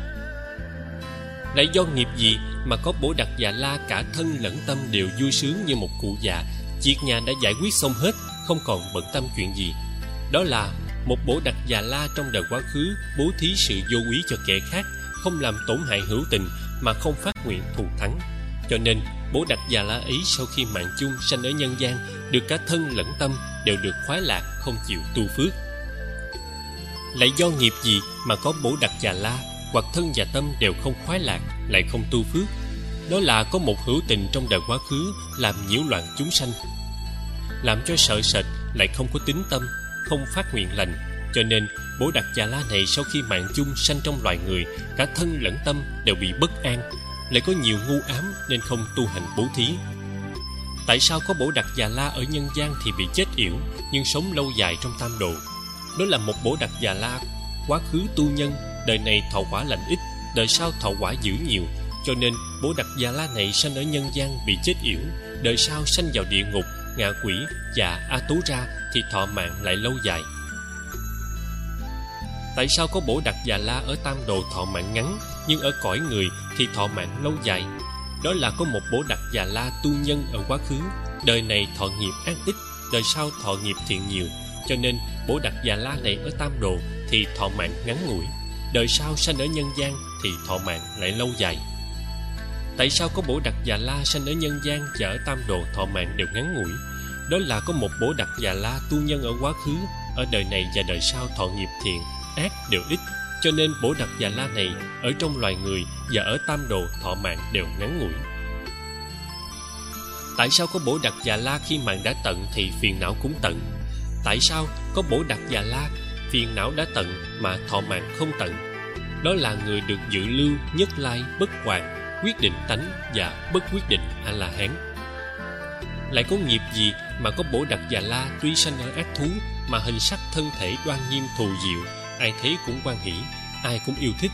Lại do nghiệp gì mà có Bồ Đặc Già La cả thân lẫn tâm đều vui sướng như một cụ già, việc nhà đã giải quyết xong hết, không còn bận tâm chuyện gì? Đó là một Bồ Đặc Già La trong đời quá khứ bố thí sự vô quý cho kẻ khác, không làm tổn hại hữu tình mà không phát nguyện thù thắng, Cho nên Bố Đạch Già La Ý sau khi mạng chung sanh ở nhân gian, được cả thân lẫn tâm đều được khoái lạc, không chịu tu phước. Lại do nghiệp gì mà có Bố Đạch Già La hoặc thân và tâm đều không khoái lạc, lại không tu phước? Đó là có một hữu tình trong đời quá khứ làm nhiễu loạn chúng sanh, làm cho sợ sệt, lại không có tín tâm, không phát nguyện lành. Cho nên Bố Đạch Già La này sau khi mạng chung sanh trong loài người, cả thân lẫn tâm đều bị bất an, lại có nhiều ngu ám nên không tu hành bố thí. Tại sao có Bồ Đạc Già La ở nhân gian thì bị chết yểu, nhưng sống lâu dài trong tam độ? Đó là một Bồ Đạc Già La quá khứ tu nhân, đời này thọ quả lành ít, đời sau thọ quả dữ nhiều. Cho nên Bồ Đạc Già La này sanh ở nhân gian bị chết yểu, đời sau sanh vào địa ngục, ngạ quỷ và A Tố Ra thì thọ mạng lại lâu dài. Tại sao có Bồ Đạc Già La ở tam đồ thọ mạng ngắn, nhưng ở cõi người thì thọ mạng lâu dài? Đó là có một Bồ Đạc Già La tu nhân ở quá khứ, đời này thọ nghiệp ác ít, đời sau thọ nghiệp thiện nhiều. Cho nên Bồ Đạc Già La này ở tam đồ thì thọ mạng ngắn ngủi, đời sau sanh ở nhân gian thì thọ mạng lại lâu dài. Tại sao có Bồ Đạc Già La sanh ở nhân gian và ở tam đồ thọ mạng đều ngắn ngủi? Đó là có một Bồ Đạc Già La tu nhân ở quá khứ, ở đời này và đời sau thọ nghiệp thiện ác đều ít. Cho nên Bồ Đạc Già La này ở trong loài người và ở tam đồ thọ mạng đều ngắn ngủi. Tại sao có Bồ Đạc Già La khi mạng đã tận thì phiền não cũng tận? Tại sao có Bồ Đạc Già La phiền não đã tận mà thọ mạng không tận? Đó là người được dự lưu nhất lai bất hoàn, quyết định tánh và bất quyết định A La Hán. Lại có nghiệp gì mà có Bồ Đạc Già La tuy sanh ở ác thú mà hình sắc thân thể đoan nghiêm thù diệu, ai thấy cũng hoan hỷ, ai cũng yêu thích?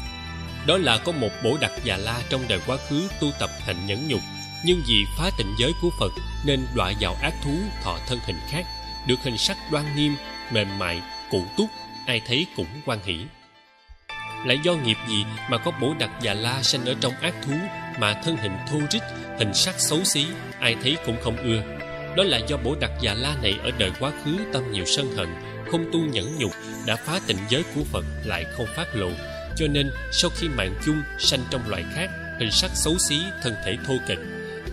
Đó là có một Bồ Đạc Già La trong đời quá khứ tu tập hạnh nhẫn nhục, nhưng vì phá tịnh giới của Phật nên đọa vào ác thú, thọ thân hình khác, được hình sắc đoan nghiêm, mềm mại, cụ túc, ai thấy cũng hoan hỷ. Lại do nghiệp gì mà có Bồ Đạc Già La sanh ở trong ác thú mà thân hình thô rích, hình sắc xấu xí, ai thấy cũng không ưa? Đó là do Bồ Đạc Già La này ở đời quá khứ tâm nhiều sân hận, không tu nhẫn nhục, đã phá tịnh giới của Phật lại không phát lộ. Cho nên sau khi mạng chung sanh trong loài khác, hình sắc xấu xí, thân thể thô kệch,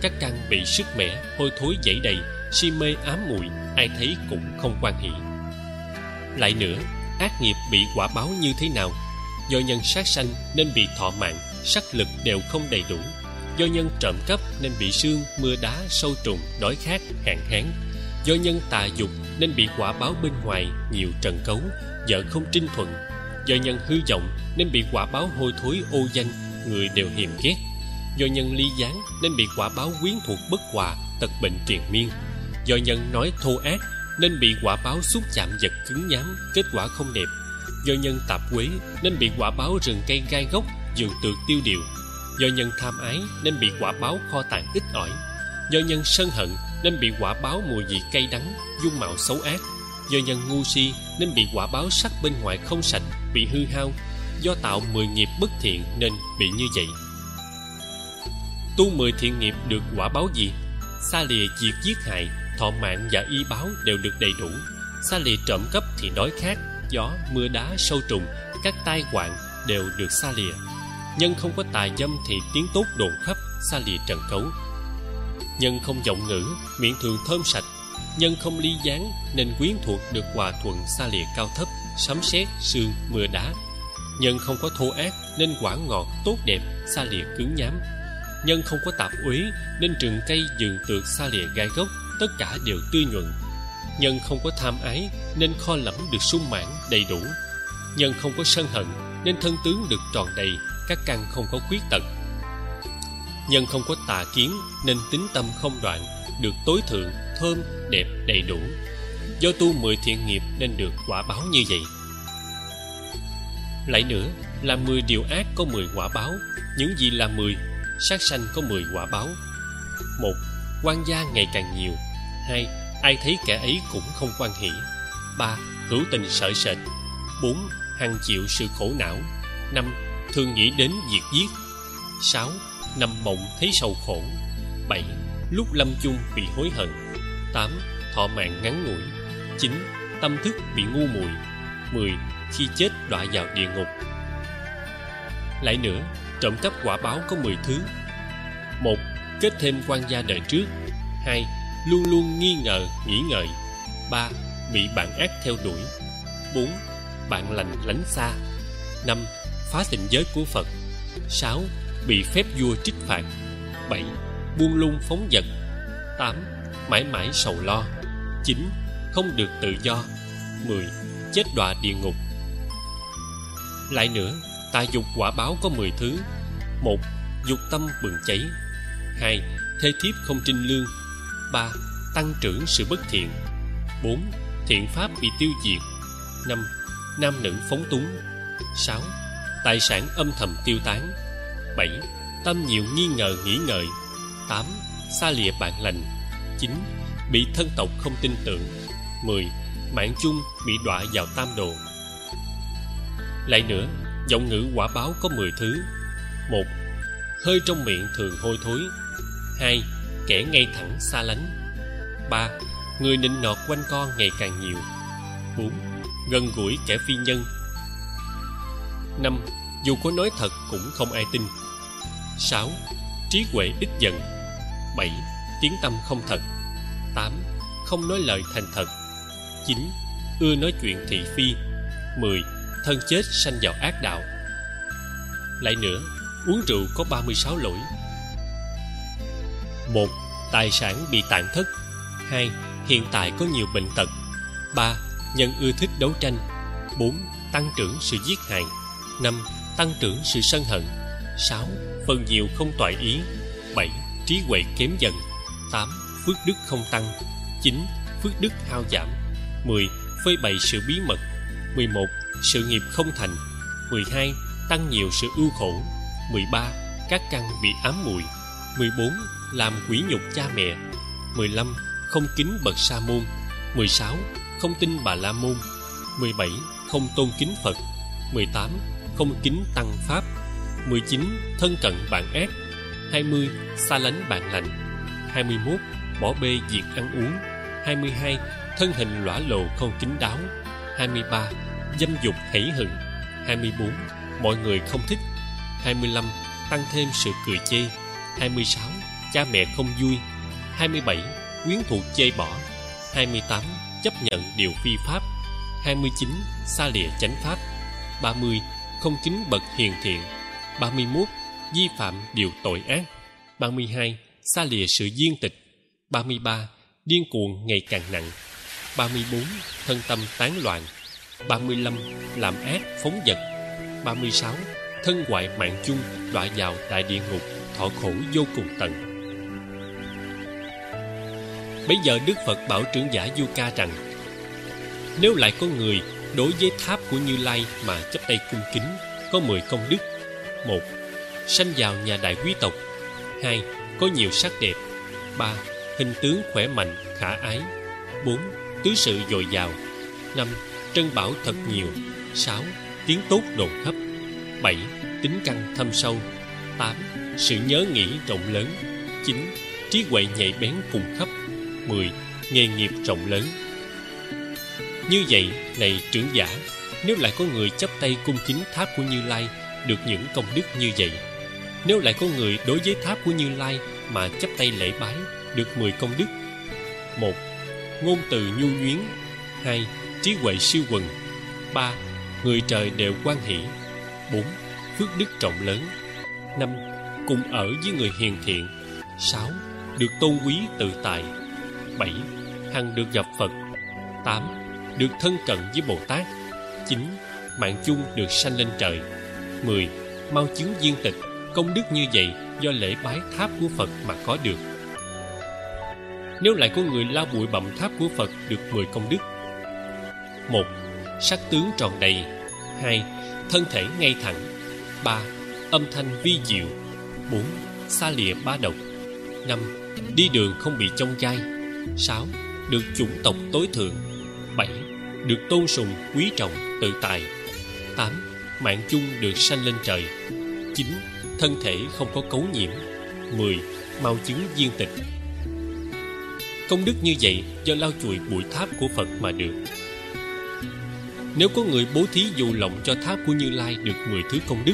các căn bị sứt mẻ, hôi thối dẫy đầy, si mê ám muội, ai thấy cũng không hoan hỷ. Lại nữa, ác nghiệp bị quả báo như thế nào? Do nhân sát sanh nên bị thọ mạng, sắc lực đều không đầy đủ. Do nhân trộm cắp nên bị sương, mưa đá, sâu trùng, đói khát, hạn hán. Do nhân tà dục nên bị quả báo bên ngoài nhiều trần cấu, vợ không trinh thuận. Do nhân hư vọng nên bị quả báo hôi thối ô danh, người đều hiềm ghét. Do nhân ly gián nên bị quả báo quyến thuộc bất hòa, tật bệnh triền miên. Do nhân nói thô ác nên bị quả báo xúc chạm vật cứng nhám, kết quả không đẹp. Do nhân tạp quế nên bị quả báo rừng cây gai góc, vườn tược tiêu điều. Do nhân tham ái nên bị quả báo kho tàng ít ỏi. Do nhân sân hận nên bị quả báo mùi vị cay đắng, dung mạo xấu ác. Do nhân ngu si nên bị quả báo sắc bên ngoài không sạch, bị hư hao. Do tạo 10 nghiệp bất thiện nên bị như vậy. Tu 10 thiện nghiệp được quả báo gì? Xa lìa việc giết hại, thọ mạng và y báo đều được đầy đủ. Xa lìa trộm cắp thì đói khát, gió, mưa đá, sâu trùng, các tai họa đều được xa lìa. Nhân không có tà dâm thì tiếng tốt đồn khắp, xa lìa trần cấu. Nhân không vọng ngữ, miệng thường thơm sạch. Nhân không ly gián nên quyến thuộc được hòa thuận, xa lìa cao thấp, sấm sét, sương, mưa đá. Nhân không có thô ác nên quả ngọt, tốt đẹp, xa lìa cứng nhám. Nhân không có tạp uế nên rừng cây, vườn tược, xa lìa gai gốc, tất cả đều tươi nhuận. Nhân không có tham ái nên kho lẫm được sung mãn, đầy đủ. Nhân không có sân hận nên thân tướng được tròn đầy, các căn không có khuyết tật. Nhân không có tà kiến nên tín tâm không đoạn, được tối thượng, thơm, đẹp, đầy đủ. Do tu 10 thiện nghiệp nên được quả báo như vậy. Lại nữa, là 10 điều ác có 10 quả báo. Những gì là 10? Sát sanh có 10 quả báo. 1. Oan gia ngày càng nhiều. 2. Ai thấy kẻ ấy cũng không hoan hỷ. 3. Hữu tình sợ sệt. 4. Hằng chịu sự khổ não. 5. Thường nghĩ đến việc giết. 6. Nằm mộng thấy sầu khổ. 7. Lúc lâm chung bị hối hận. 8. Thọ mạng ngắn ngủi. 9. Tâm thức bị ngu muội. 10. Khi chết đọa vào địa ngục. Lại nữa, trộm cắp quả báo có 10 thứ. 1. kết thêm quan gia đời trước. 2. Luôn luôn nghi ngờ, nghĩ ngợi. 3. Bị bạn ác theo đuổi. 4. Bạn lành lánh xa. 5. Phá tịnh giới của Phật. 6. Bị phép vua trách phạt. 7. Buông lung phóng dật. 8. Mãi mãi sầu lo. 9. Không được tự do. 10. Chết đọa địa ngục. Lại nữa, tà dục quả báo có 10 thứ. 1. Dục tâm bừng cháy. 2. Thê thiếp không trinh lương. 3. Tăng trưởng sự bất thiện. 4. Thiện pháp bị tiêu diệt. 5. Nam nữ phóng túng. 6. Tài sản âm thầm tiêu tán. 7. Tâm nhiều nghi ngờ nghĩ ngợi. 8. Xa lìa bạn lành. 9. Bị thân tộc không tin tưởng. 10. Mạng chung bị đọa vào tam đồ. Lại nữa, vọng ngữ quả báo có 10 thứ. 1. Hơi trong miệng thường hôi thối. 2. Kẻ ngay thẳng xa lánh. 3. Người nịnh nọt quanh co ngày càng nhiều. 4. Gần gũi kẻ phi nhân. 5. Dù có nói thật cũng không ai tin. 6. Trí huệ ít dần. 7. Tiếng tâm không thật. 8. Không nói lời thành thật. 9. Ưa nói chuyện thị phi. 10. Thân chết sanh vào ác đạo. Lại nữa, uống rượu có 36 lỗi. 1. Tài sản bị tạn thất. 2. Hiện tại có nhiều bệnh tật. 3. Nhân ưa thích đấu tranh. 4. Tăng trưởng sự giết hại. 5. Tăng trưởng sự sân hận. 6. Phần nhiều không toại ý. 7. Trí huệ kém dần. 8. Phước đức không tăng. 9. Phước đức hao giảm. 10. Phơi bày sự bí mật. 11. Sự nghiệp không thành. 12. Tăng nhiều sự ưu khổ. 13. Các căn bị ám muội. 14. Làm quỷ nhục cha mẹ. 15. Không kính bậc sa môn. 16. Không tin bà la môn. 17. Không tôn kính Phật. 18. Không kính tăng pháp. 19. Thân cận bạn ác. 20. Xa lánh bạn lành. 21. Bỏ bê việc ăn uống. 22. Thân hình lõa lồ không kín đáo. 23. Dâm dục hẫy hừng. 24. Mọi người không thích. 25. Tăng thêm sự cười chê. 26. Cha mẹ không vui. 27. Quyến thuộc chê bỏ. 28. Chấp nhận điều phi pháp. 29. Xa lìa chánh pháp. 30. Không kính bậc hiền thiện. 31. Vi phạm điều tội ác. 32. Xa lìa sự viên tịch. 33. Điên cuồng ngày càng nặng. 34. Thân tâm tán loạn. 35. Làm ác phóng dật. 36. Thân hoại mạng chung đọa vào đại địa ngục, thọ khổ vô cùng tận. Bấy giờ Đức Phật bảo trưởng giả Du Ca rằng: nếu lại có người đối với tháp của Như Lai mà chắp tay cung kính, có 10 công đức. 1. Sanh vào nhà đại quý tộc. 2. Có nhiều sắc đẹp. 3. Hình tướng khỏe mạnh, khả ái. 4. Tứ sự dồi dào. 5. Trân bảo thật nhiều. 6. Tiếng tốt đồn hấp. 7. Tính căn thâm sâu. 8. Sự nhớ nghĩ rộng lớn. 9. Trí huệ nhạy bén cùng khắp. 10. Nghề nghiệp rộng lớn. Như vậy, này trưởng giả, nếu lại có người chắp tay cung kính tháp của Như Lai được những công đức như vậy, nếu lại có người đối với tháp của Như Lai mà chắp tay lễ bái được 10 công đức. 1. Ngôn từ nhu nhuyến. 2. Trí huệ siêu quần. 3. Người trời đều hoan hỷ. 4. Phước đức trọng lớn. 5. Cùng ở với người hiền thiện. 6. Được tôn quý tự tại. 7. Hằng được gặp Phật. 8. Được thân cận với Bồ Tát. 9. Mạng chung được sanh lên trời. 10. Mau chứng viên tịch. Công đức như vậy do lễ bái tháp của Phật mà có được. Nếu lại có người lau bụi bặm tháp của Phật được 10 công đức. 1. Sắc tướng tròn đầy. 2. Thân thể ngay thẳng. 3. Âm thanh vi diệu. 4. Xa lìa ba độc. 5. Đi đường không bị chông gai. 6. Được chủng tộc tối thượng. 7. Được tôn sùng quý trọng tự tại. 8. Mạng chung được sanh lên trời. 9. Thân thể không có cấu nhiễm. 10. Mau chứng viên tịch. Công đức như vậy do lau chùi bụi tháp của Phật mà được. Nếu có người bố thí dù lòng cho tháp của Như Lai được 10 thứ công đức.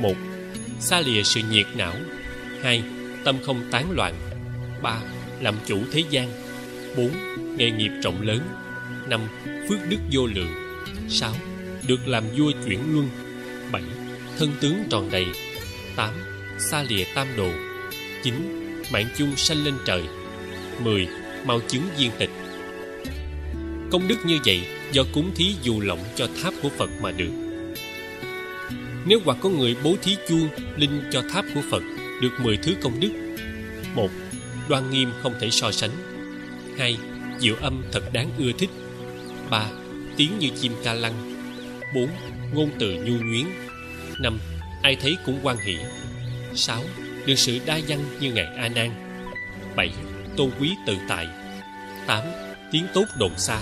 1. Xa lìa sự nhiệt não. 2. tâm không tán loạn. 3. Làm chủ thế gian. 4. Nghề nghiệp rộng lớn. 5. Phước đức vô lượng. 6. Được làm vua chuyển luân. 7. Thân tướng tròn đầy. 8. Xa lìa tam đồ. 9. Mạng chung sanh lên trời. 10. Mau chứng viên tịch. Công đức như vậy do cúng thí dù lộng cho tháp của Phật mà được. Nếu hoặc có người bố thí chuông, linh cho tháp của Phật được 10 thứ công đức. 1. Đoan nghiêm không thể so sánh. 2. Diệu âm thật đáng ưa thích. 3. Tiếng như chim ca lăng. 4. Ngôn từ nhu nhuyến. 5. Ai thấy cũng hoan hỷ. 6. Được sự đa văn như Ngài A Nan. 7. Tôn quý tự tại. 8. Tiếng tốt đồn xa.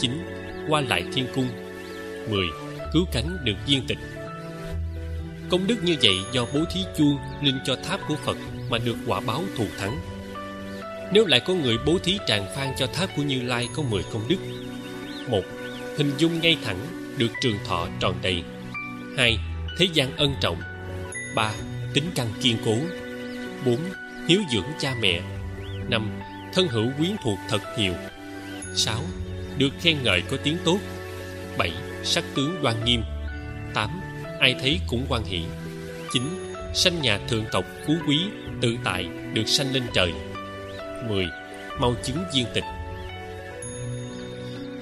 9. Qua lại thiên cung. 10. Cứu cánh được viên tịch. Công đức như vậy do bố thí chuông, linh cho tháp của Phật mà được quả báo thù thắng. Nếu lại có người bố thí tràng phan cho tháp của Như Lai có 10 công đức. 1. Hình dung ngay thẳng, được trường thọ tròn đầy. 2. Thế gian ân trọng. 3. Tính căn kiên cố. 4. Hiếu dưỡng cha mẹ. 5. Thân hữu quyến thuộc thật nhiều. 6. Được khen ngợi có tiếng tốt. 7. Sắc tướng đoan nghiêm. 8. Ai thấy cũng hoan hỷ. 9. Sanh nhà thượng tộc phú quý, tự tại, được sanh lên trời. 10. Mau chứng viên tịch.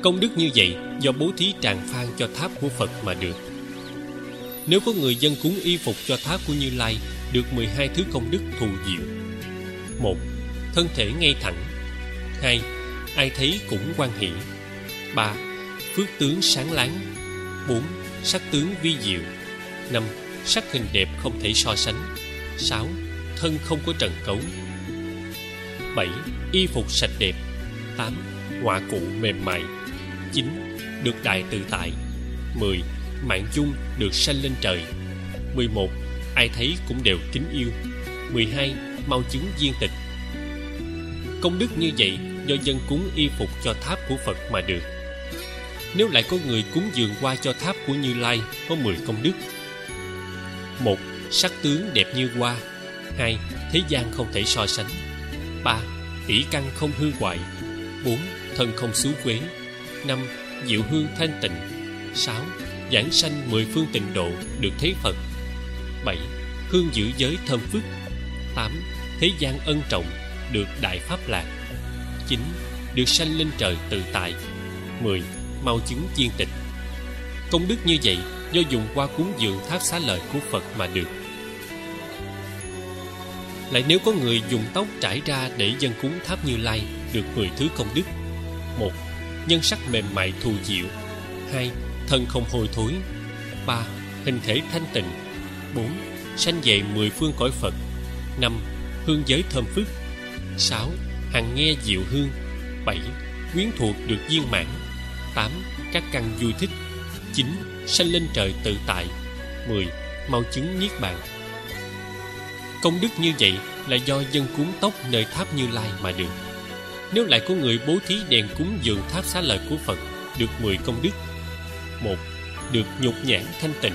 Công đức như vậy do bố thí tràng phan cho tháp của Phật mà được. Nếu có người dân cúng y phục cho tháp của Như Lai được 12 thứ công đức thù diệu. 1. Thân thể ngay thẳng. 2. Ai thấy cũng hoan hỷ. 3. Phước tướng sáng láng. 4. Sắc tướng vi diệu. 5. Sắc hình đẹp không thể so sánh. 6. Thân không có trần cấu. 7. Y phục sạch đẹp. 8. Họa cụ mềm mại. 9. Được đại tự tại. 10. Mạng chung được sanh lên trời. 11. Ai thấy cũng đều kính yêu. 12. Mau chứng viên tịch. Công đức như vậy do dân cúng y phục cho tháp của Phật mà được. Nếu lại có người cúng dường hoa cho tháp của Như Lai có 10 công đức. 1. Sắc tướng đẹp như hoa. 2. Thế gian không thể so sánh. 3. Tỷ căn không hư hoại. 4. Thân không xú quế. 5. Diệu hương thanh tịnh. 6. Giảng sanh 10 phương tịnh độ được thấy Phật. 7. Hương giữ giới thơm phức. 8. Thế gian ân trọng được đại pháp lạc. 9. Được sanh lên trời tự tại. 10. Mau chứng viên tịch. Công đức như vậy do dùng qua cúng dường tháp xá lợi của Phật mà được. Lại nếu có người dùng tóc trải ra để dâng cúng tháp Như Lai được 10 thứ công đức. 1. Nhân sắc mềm mại thù diệu. 2. Thân không hôi thối. 3. Hình thể thanh tịnh. 4. Sanh về 10 phương cõi Phật. 5. Hương giới thơm phức. 6. Hằng nghe diệu hương. 7. Quyến thuộc được viên mãn. 8. Các căn vui thích. 9. Sanh lên trời tự tại. 10. Mau chứng niết bàn. Công đức như vậy là do dân cúng tóc nơi tháp Như Lai mà được. Nếu lại có người bố thí đèn cúng dường tháp xá lợi của Phật được 10 công đức. 1. Được nhục nhãn thanh tịnh.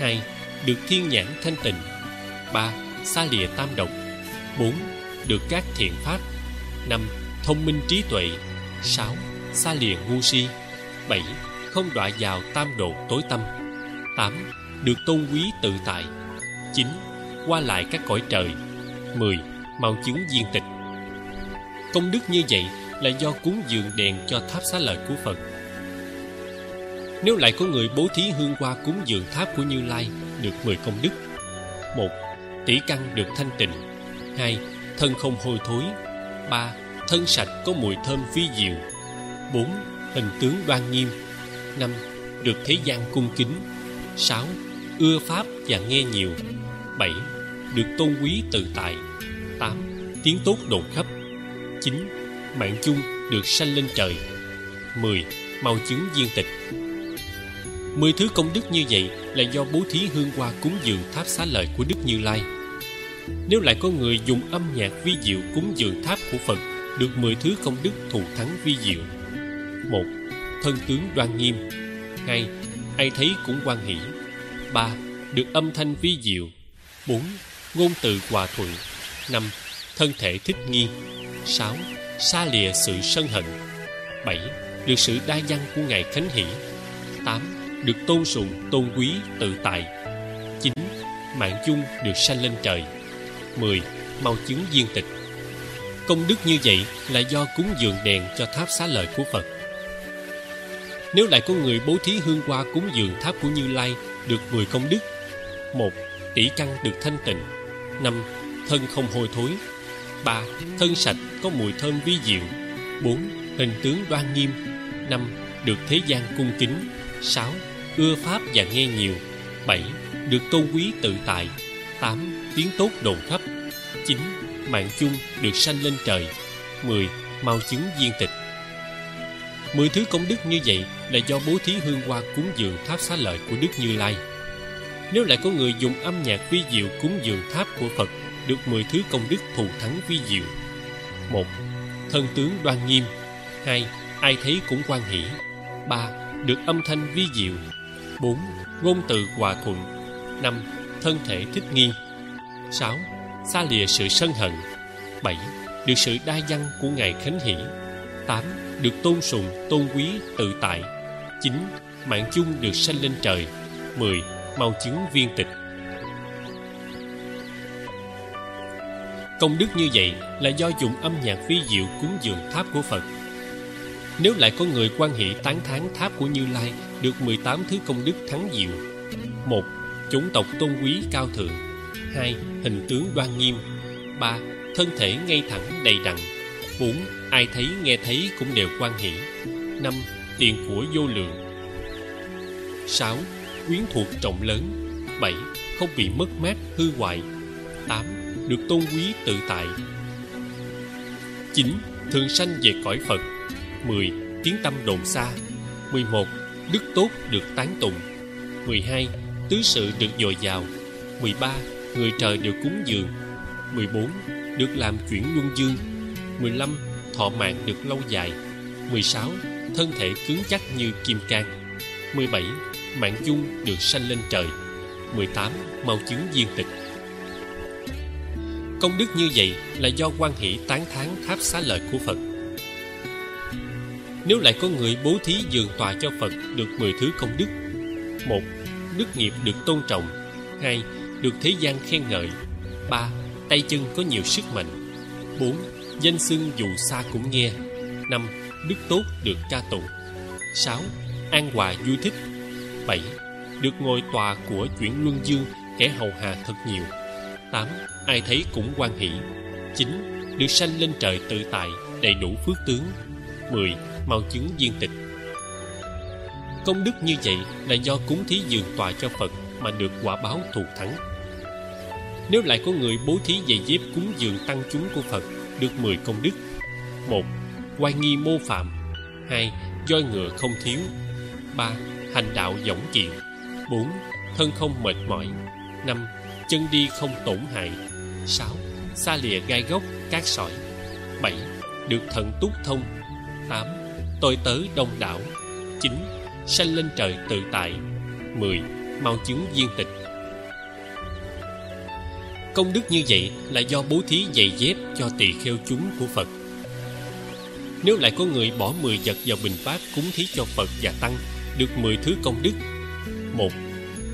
2. Được thiên nhãn thanh tịnh. 3. Xa lìa tam độc. 4. Được các thiện pháp. 5. Thông minh trí tuệ. 6. Xa lìa ngu si. 7. Không đọa vào tam độ tối tâm. 8. Được tôn quý tự tại. 9. Qua lại các cõi trời. 10. Mau chứng viên tịch. Công đức như vậy là do cúng dường đèn cho tháp xá lợi của Phật. Nếu lại có người bố thí hương hoa cúng dường tháp của Như Lai được 10 công đức. 1. Tỷ căn được thanh tịnh. 2. Thân không hôi thối. 3. Thân sạch có mùi thơm phi diệu. 4. Hình tướng đoan nghiêm. 5. Được thế gian cung kính. 6. Ưa pháp và nghe nhiều. 7. Được tôn quý tự tại. 8. Tiếng tốt đồn khắp. 9. Mạng chung được sanh lên trời. 10. Mau chứng viên tịch. 10 thứ công đức như vậy là do bố thí hương hoa cúng dường tháp xá lợi của Đức Như Lai. Nếu lại có người dùng âm nhạc vi diệu cúng dường tháp của Phật được 10 thứ công đức thù thắng vi diệu. 1. Thân tướng đoan nghiêm. 2. Ai thấy cũng hoan hỷ. 3. Được âm thanh vi diệu. 4. Ngôn từ hòa thuận. 5. Thân thể thích nghi. 6. Xa lìa sự sân hận. 7. Được sự đa văn của Ngài khánh hỷ. 8. Được tôn sùng, tôn quý, tự tại. 9. Mạng chung được sanh lên trời. 10. Mau chứng viên tịch. Công đức như vậy là do cúng dường đèn cho tháp Xá Lợi của Phật. Nếu lại có người bố thí hương hoa cúng dường tháp của Như Lai, được 10 công đức. 1. Tỷ căn được thanh tịnh. 5. Thân không hôi thối. 3. Thân sạch có mùi thơm vi diệu. 4. Hình tướng đoan nghiêm. 5. Được thế gian cung kính. 6. Ưa pháp và nghe nhiều. 7. Được tôn quý tự tại. 8. Tiếng tốt đồn khắp. 9. Mạng chung được sanh lên trời. 10. Mau chứng viên tịch. 10 thứ công đức như vậy là do bố thí hương hoa cúng dường tháp Xá Lợi của Đức Như Lai. Nếu lại có người dùng âm nhạc vi diệu cúng dường tháp của Phật, được 10 thứ công đức thù thắng vi diệu. 1. Thân tướng đoan nghiêm. 2. Ai thấy cũng hoan hỷ. 3. Được âm thanh vi diệu. 4. Ngôn từ hòa thuận. 5. Thân thể thích nghi. 6. Xa lìa sự sân hận. 7. Được sự đa văn của Ngài khánh hỷ. 8. Được tôn sùng, tôn quý, tự tại. 9. Mạng chung được sanh lên trời. 10. Mau chứng viên tịch. Công đức như vậy là do dùng âm nhạc vi diệu cúng dường tháp của Phật. Nếu lại có người quan hỷ tán thán tháp của Như Lai, được 18 thứ công đức thắng diệu. 1. Chủng tộc tôn quý cao thượng. 2. Hình tướng đoan nghiêm. 3. Thân thể ngay thẳng đầy đặn. 4. Ai thấy nghe thấy cũng đều hoan hỷ. 5. Tiền của vô lượng. 6. Quyến thuộc trọng lớn. 7. Không bị mất mát hư hoại. 8. Được tôn quý tự tại. 9. Thường sanh về cõi Phật. 10. Tiếng tâm đồn xa. 11. Đức tốt được tán tụng. 12. Tứ sự được dồi dào. 13. Người trời đều cúng dường. 14. Được làm chuyển luân dương. 15. Thọ mạng được lâu dài. 16. Thân thể cứng chắc như kim cang. 17. Mạng chung được sanh lên trời. 18. Mau chứng viên tịch. Công đức như vậy là do hoan hỷ tán thán tháp Xá Lợi của Phật. Nếu lại có người bố thí giường tòa cho Phật, được 10 thứ công đức. 1. Đức nghiệp được tôn trọng. 2. Được thế gian khen ngợi. 3. Tay chân có nhiều sức mạnh. 4. Danh xưng dù xa cũng nghe. 5. Đức tốt được ca tụng. 6. An hòa vui thích. 7. Được ngồi tòa của chuyển luân dương, kẻ hầu hạ thật nhiều. 8. Ai thấy cũng hoan hỷ. 9. Được sanh lên trời tự tại, đầy đủ phước tướng. 10. Mau chứng viên tịch. Công đức như vậy là do cúng thí giường tòa cho Phật mà được quả báo thù thắng. Nếu lại có người bố thí giày dép cúng dường tăng chúng của Phật, được 10 công đức. 1. Oai nghi mô phạm. 2. Voi ngựa không thiếu. 3. Hành đạo dõng kiện. 4. Thân không mệt mỏi. 5. Chân đi không tổn hại. 6. Xa lìa gai góc, cát sỏi. 7. Được thận túc thông. 8. Tôi tới đông đảo. 9. Sanh lên trời tự tại. 10. Mau chứng viên tịch. Công đức như vậy là do bố thí giày dép cho tỳ kheo chúng của Phật. Nếu lại có người bỏ 10 vật vào bình pháp cúng thí cho Phật và tăng, được 10 thứ công đức. 1.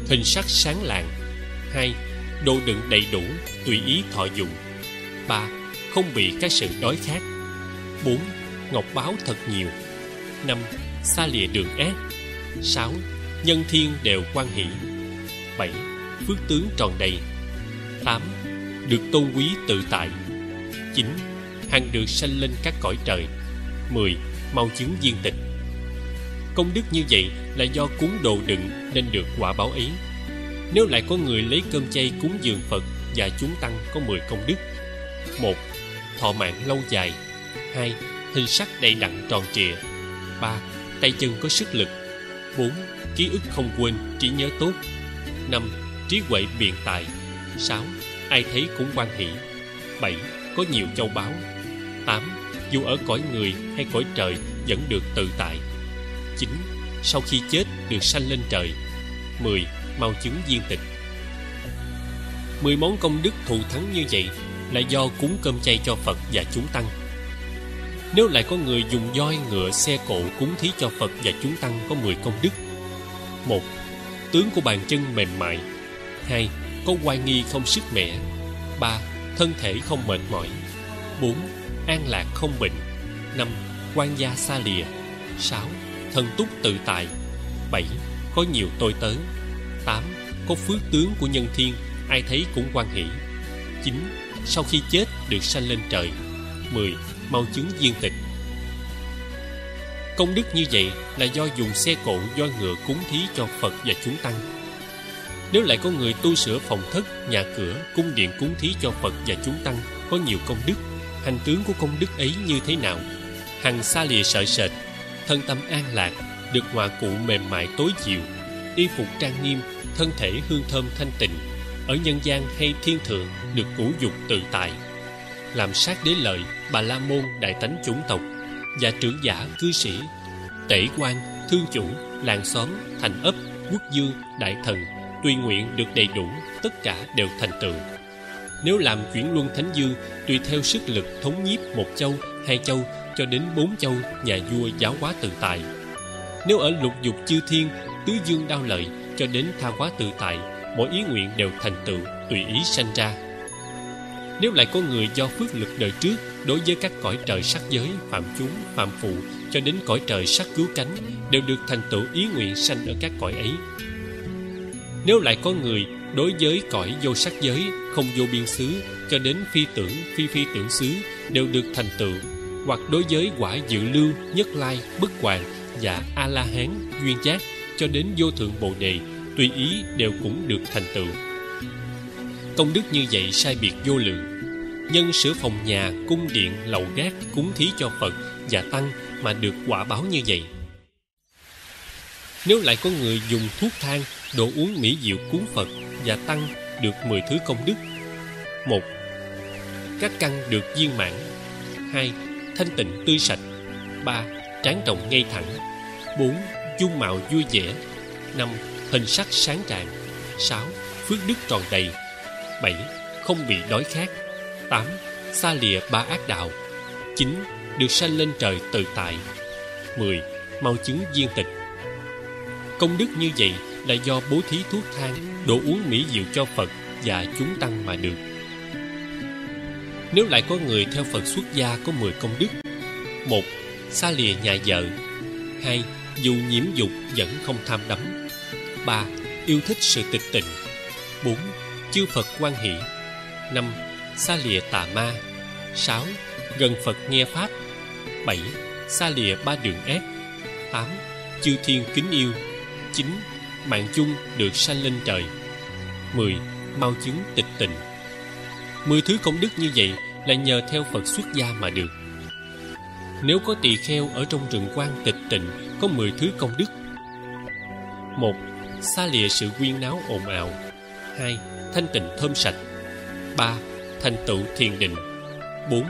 Hình sắc sáng lạng. 2. Đồ đựng đầy đủ, tùy ý thọ dụng. 3. Không bị các sự đói khát. 4. Ngọc báo thật nhiều. 5. Xa lìa đường ác. 6. Nhân thiên đều hoan hỷ. 7. Phước tướng tròn đầy. 8. Được tôn quý tự tại. 9. Hằng được sanh lên các cõi trời. 10. Mau chứng viên tịch. Công đức như vậy là do cúng đồ đựng nên được quả báo ấy. Nếu lại có người lấy cơm chay cúng dường Phật và chúng tăng, có 10 công đức. 1. Thọ mạng lâu dài. 2. Hình sắc đầy đặn tròn trịa. 3. Tay chân có sức lực. 4. Ký ức không quên, trí nhớ tốt. 5. Trí huệ biện tài. 6. Ai thấy cũng hoan hỷ. 7. Có nhiều châu báu. 8. Dù ở cõi người hay cõi trời vẫn được tự tại. 9. Sau khi chết được sanh lên trời. 10. Mau chứng viên tịch. 10 món công đức thù thắng như vậy là do cúng cơm chay cho Phật và chúng tăng. Nếu lại có người dùng voi, ngựa, xe cộ cúng thí cho Phật và chúng tăng có 10 công đức: 1. Tướng của bàn chân mềm mại. 2. Có oai nghi không sức mẻ. 3. Thân thể không mệt mỏi. 4. An lạc không bệnh. 5. Quan gia xa lìa. 6. Thần túc tự tại. 7. Có nhiều tôi tớ. 8. Có phước tướng của nhân thiên, ai thấy cũng hoan hỷ. 9. Sau khi chết được sanh lên trời. 10. Mau chứng viên tịch. Công đức như vậy là do dùng xe cộ, voi ngựa cúng thí cho Phật và chúng tăng. Nếu lại có người tu sửa phòng thất, nhà cửa, cung điện cúng thí cho Phật và chúng tăng có nhiều công đức, hành tướng của công đức ấy như thế nào? Hằng xa lìa sợ sệt, thân tâm an lạc, được hòa cụ mềm mại tối diệu, y phục trang nghiêm, thân thể hương thơm thanh tịnh, ở nhân gian hay thiên thượng được ngũ dục tự tại, làm sát đế lợi, Bà La Môn, đại tánh chủng tộc và trưởng giả, cư sĩ, tể quan, thương chủ, làng xóm, thành ấp, quốc dương, đại thần, tùy nguyện được đầy đủ, tất cả đều thành tựu. Nếu làm chuyển luân thánh dương, tùy theo sức lực thống nhiếp một châu, hai châu cho đến 4 châu, nhà vua giáo hóa tự tại. Nếu ở lục dục chư thiên, tứ dương đao lợi cho đến tha hóa tự tại, mỗi ý nguyện đều thành tựu, tùy ý sanh ra. Nếu lại có người do phước lực đời trước đối với các cõi trời sắc giới, phạm chúng, phạm phụ cho đến cõi trời sắc cứu cánh đều được thành tựu ý nguyện sanh ở các cõi ấy. Nếu lại có người đối với cõi vô sắc giới, không vô biên xứ cho đến phi tưởng, phi phi tưởng xứ đều được thành tựu, hoặc đối với quả dự lưu, nhất lai, bất hoàn và a la hán, duyên giác cho đến vô thượng bồ đề, tùy ý đều cũng được thành tựu. Công đức như vậy sai biệt vô lượng. Nhân sửa phòng nhà, cung điện, lầu gác cúng thí cho Phật và tăng mà được quả báo như vậy. Nếu lại có người dùng thuốc thang, đồ uống mỹ diệu cúng Phật và tăng được 10 thứ công đức: 1. Các căn được viên mãn. 2. Thanh tịnh tươi sạch. 3. Trán rộng ngay thẳng. 4. Dung mạo vui vẻ. 5. Hình sắc sáng rạng. 6. Phước đức tròn đầy. 7. Không bị đói khát. 8. Xa lìa ba ác đạo. 9. Được sanh lên trời tự tại. 10. Mau chứng viên tịch. Công đức như vậy là do bố thí thuốc thang, đồ uống mỹ diệu cho Phật và chúng tăng mà được. Nếu lại có người theo Phật xuất gia có 10 công đức: 1. Xa lìa nhà vợ. 2. Dù nhiễm dục vẫn không tham đắm. 3. Yêu thích sự tịch tịnh. 4. Chư Phật hoan hỷ. 5. Xa lìa tà ma. 6. Gần Phật nghe Pháp. 7. Xa lìa ba đường ác. 8. Chư thiên kính yêu. 9. Mạng chung được sanh lên trời. 10. Mau chứng tịch tịnh. 10 thứ công đức như vậy là nhờ theo Phật xuất gia mà được. Nếu có tỳ kheo ở trong rừng quan tịch tịnh có 10 thứ công đức: 1. Xa lìa sự quyên náo ồn ào. 2. Thanh tịnh thơm sạch. 3. Thành tựu thiền định. 4.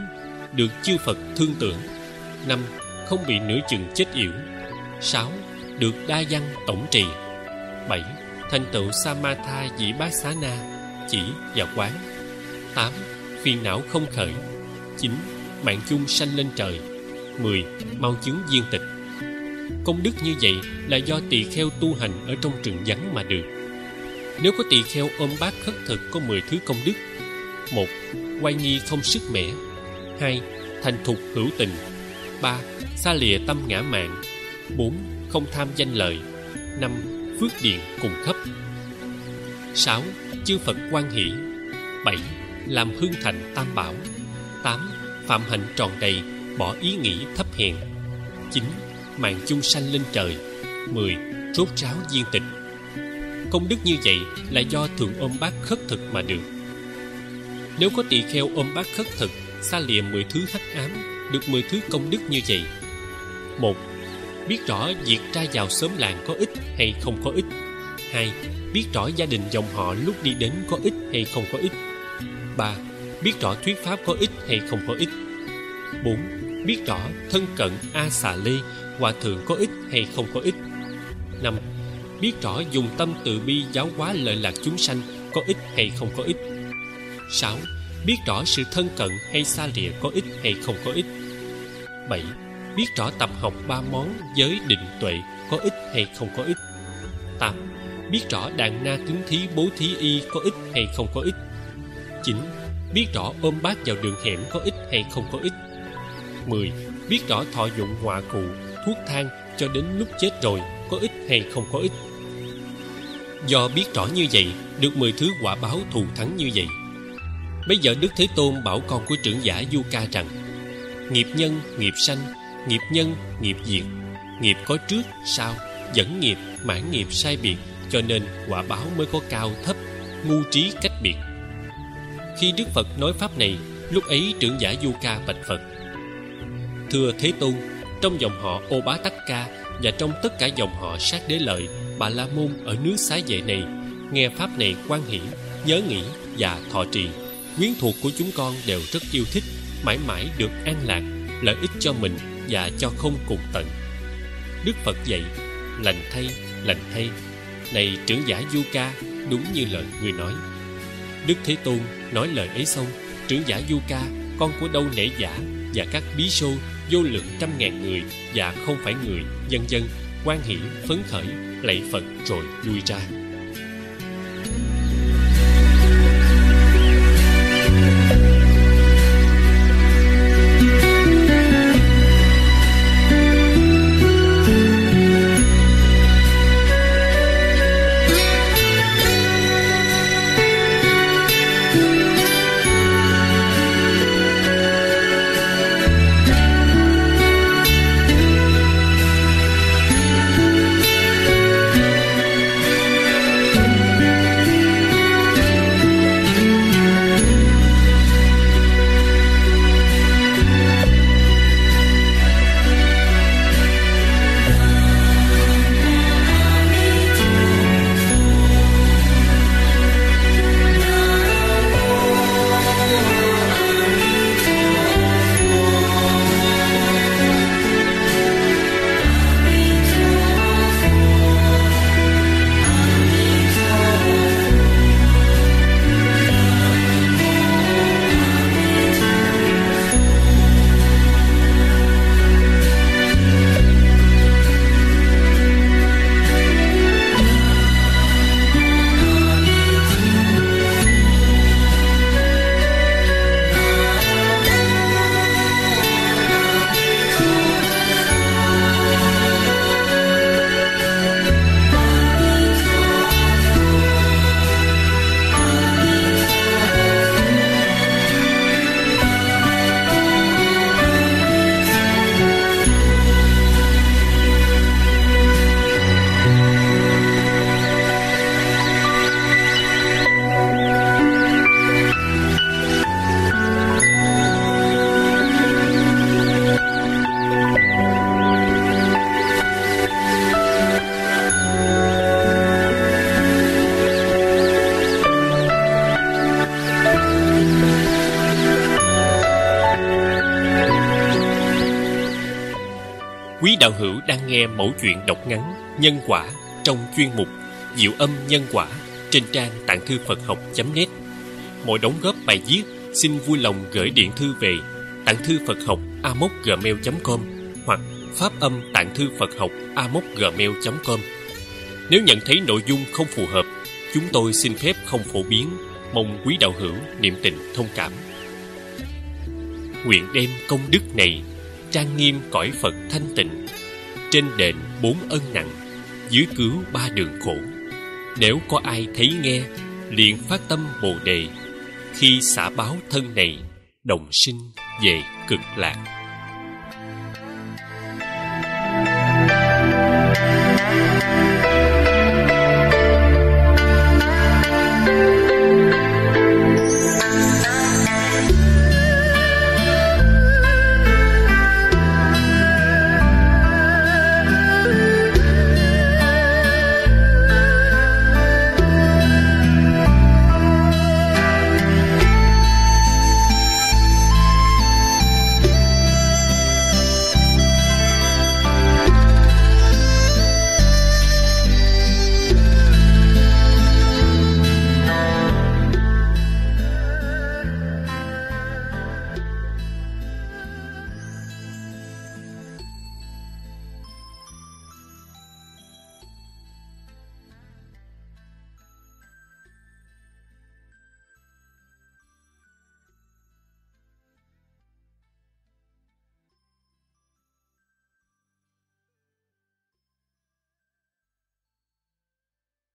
Được chư Phật thương tưởng. 5. Không bị nửa chừng chết yểu. 6. Được đa văn tổng trì. 7. Thành tựu Samatha dĩ bát xá na, chỉ và quán. 8. Phiền não không khởi. 9. Mạng chung sanh lên trời. 10. Mau chứng viên tịch. Công đức như vậy là do tỳ kheo tu hành ở trong rừng vắng mà được. Nếu có tỳ kheo ôm bát khất thực có 10 thứ công đức: 1. Oai nghi không sức mẻ. 2. Thành thục hữu tình. 3. Xa lìa tâm ngã mạn. 4. Không tham danh lợi. 5. Phước điện cùng khắp. 6. Chư Phật hoan hỷ. 7. Làm hưng thành tam bảo. 8. Phạm hạnh tròn đầy, bỏ ý nghĩ thấp hèn. 9. Mạng chung sanh lên trời. 10. Rốt ráo viên tịch. Công đức như vậy là do thường ôm bát khất thực mà được. Nếu có tỳ kheo ôm bát khất thực xa lìa 10 thứ hắc ám được 10 thứ công đức như vậy: 1. Biết rõ việc ra vào xóm làng có ích hay không có ích. 2. Biết rõ gia đình dòng họ lúc đi đến có ích hay không có ích. 3. Biết rõ thuyết pháp có ích hay không có ích. 4. Biết rõ thân cận A Xà Lê Hòa Thượng có ích hay không có ích. 5. Biết rõ dùng tâm từ bi giáo hóa lợi lạc chúng sanh có ích hay không có ích. 6. biết rõ sự thân cận hay xa lìa có ích hay không có ích. 7. Biết rõ tập học 3 món giới định tuệ có ích hay không có ích. 8. Biết rõ đàn na tướng thí bố thí y có ích hay không có ích. 9. Biết rõ ôm bát vào đường hẻm có ích hay không có ích. 10. Biết rõ thọ dụng họa cụ, thuốc thang cho đến lúc chết rồi có ích hay không có ích. Do biết rõ như vậy, được 10 thứ quả báo thù thắng như vậy. Bây giờ Đức Thế Tôn bảo con của trưởng giả Du Ca rằng: nghiệp nhân, nghiệp sanh, nghiệp nhân, nghiệp diệt, nghiệp có trước, sau, dẫn nghiệp, mãn nghiệp sai biệt, cho nên quả báo mới có cao thấp, ngu trí cách biệt. Khi Đức Phật nói pháp này, lúc ấy trưởng giả Du Ca bạch Phật: Thưa Thế Tôn, trong dòng họ Ô Bá Tắc Ca và trong tất cả dòng họ Sát Đế Lợi, Bà La Môn ở nước Xá Vệ này, nghe pháp này quan hỷ, nhớ nghĩ và thọ trì. Quyến thuộc của chúng con đều rất yêu thích, mãi mãi được an lạc, lợi ích cho mình và cho không cùng tận. Đức Phật dạy: Lành thay, lành thay. Này trưởng giả Du Ca, đúng như lời người nói. Đức Thế Tôn nói lời ấy xong, trưởng giả Du Ca, con của Đâu Nể Giả và các bí sô vô lượng trăm ngàn người và không phải người, vân vân, hoan hỷ phấn khởi lạy Phật rồi lui ra. Quý đạo hữu đang nghe mẫu chuyện đọc ngắn Nhân Quả trong chuyên mục Diệu Âm Nhân Quả trên trang tangthuphathoc.net. Mọi đóng góp bài viết xin vui lòng gửi điện thư về tangthuphathoc@gmail.com hoặc pháp âm tangthuphathoc@gmail.com. Nếu nhận thấy nội dung không phù hợp, chúng tôi xin phép không phổ biến, mong quý đạo hữu niệm tình thông cảm. Nguyện đem công đức này trang nghiêm cõi Phật thanh tịnh, trên đền 4 ân nặng, dưới cứu 3 đường khổ. Nếu có ai thấy nghe, liền phát tâm Bồ Đề, khi xả báo thân này, đồng sinh về cực lạc.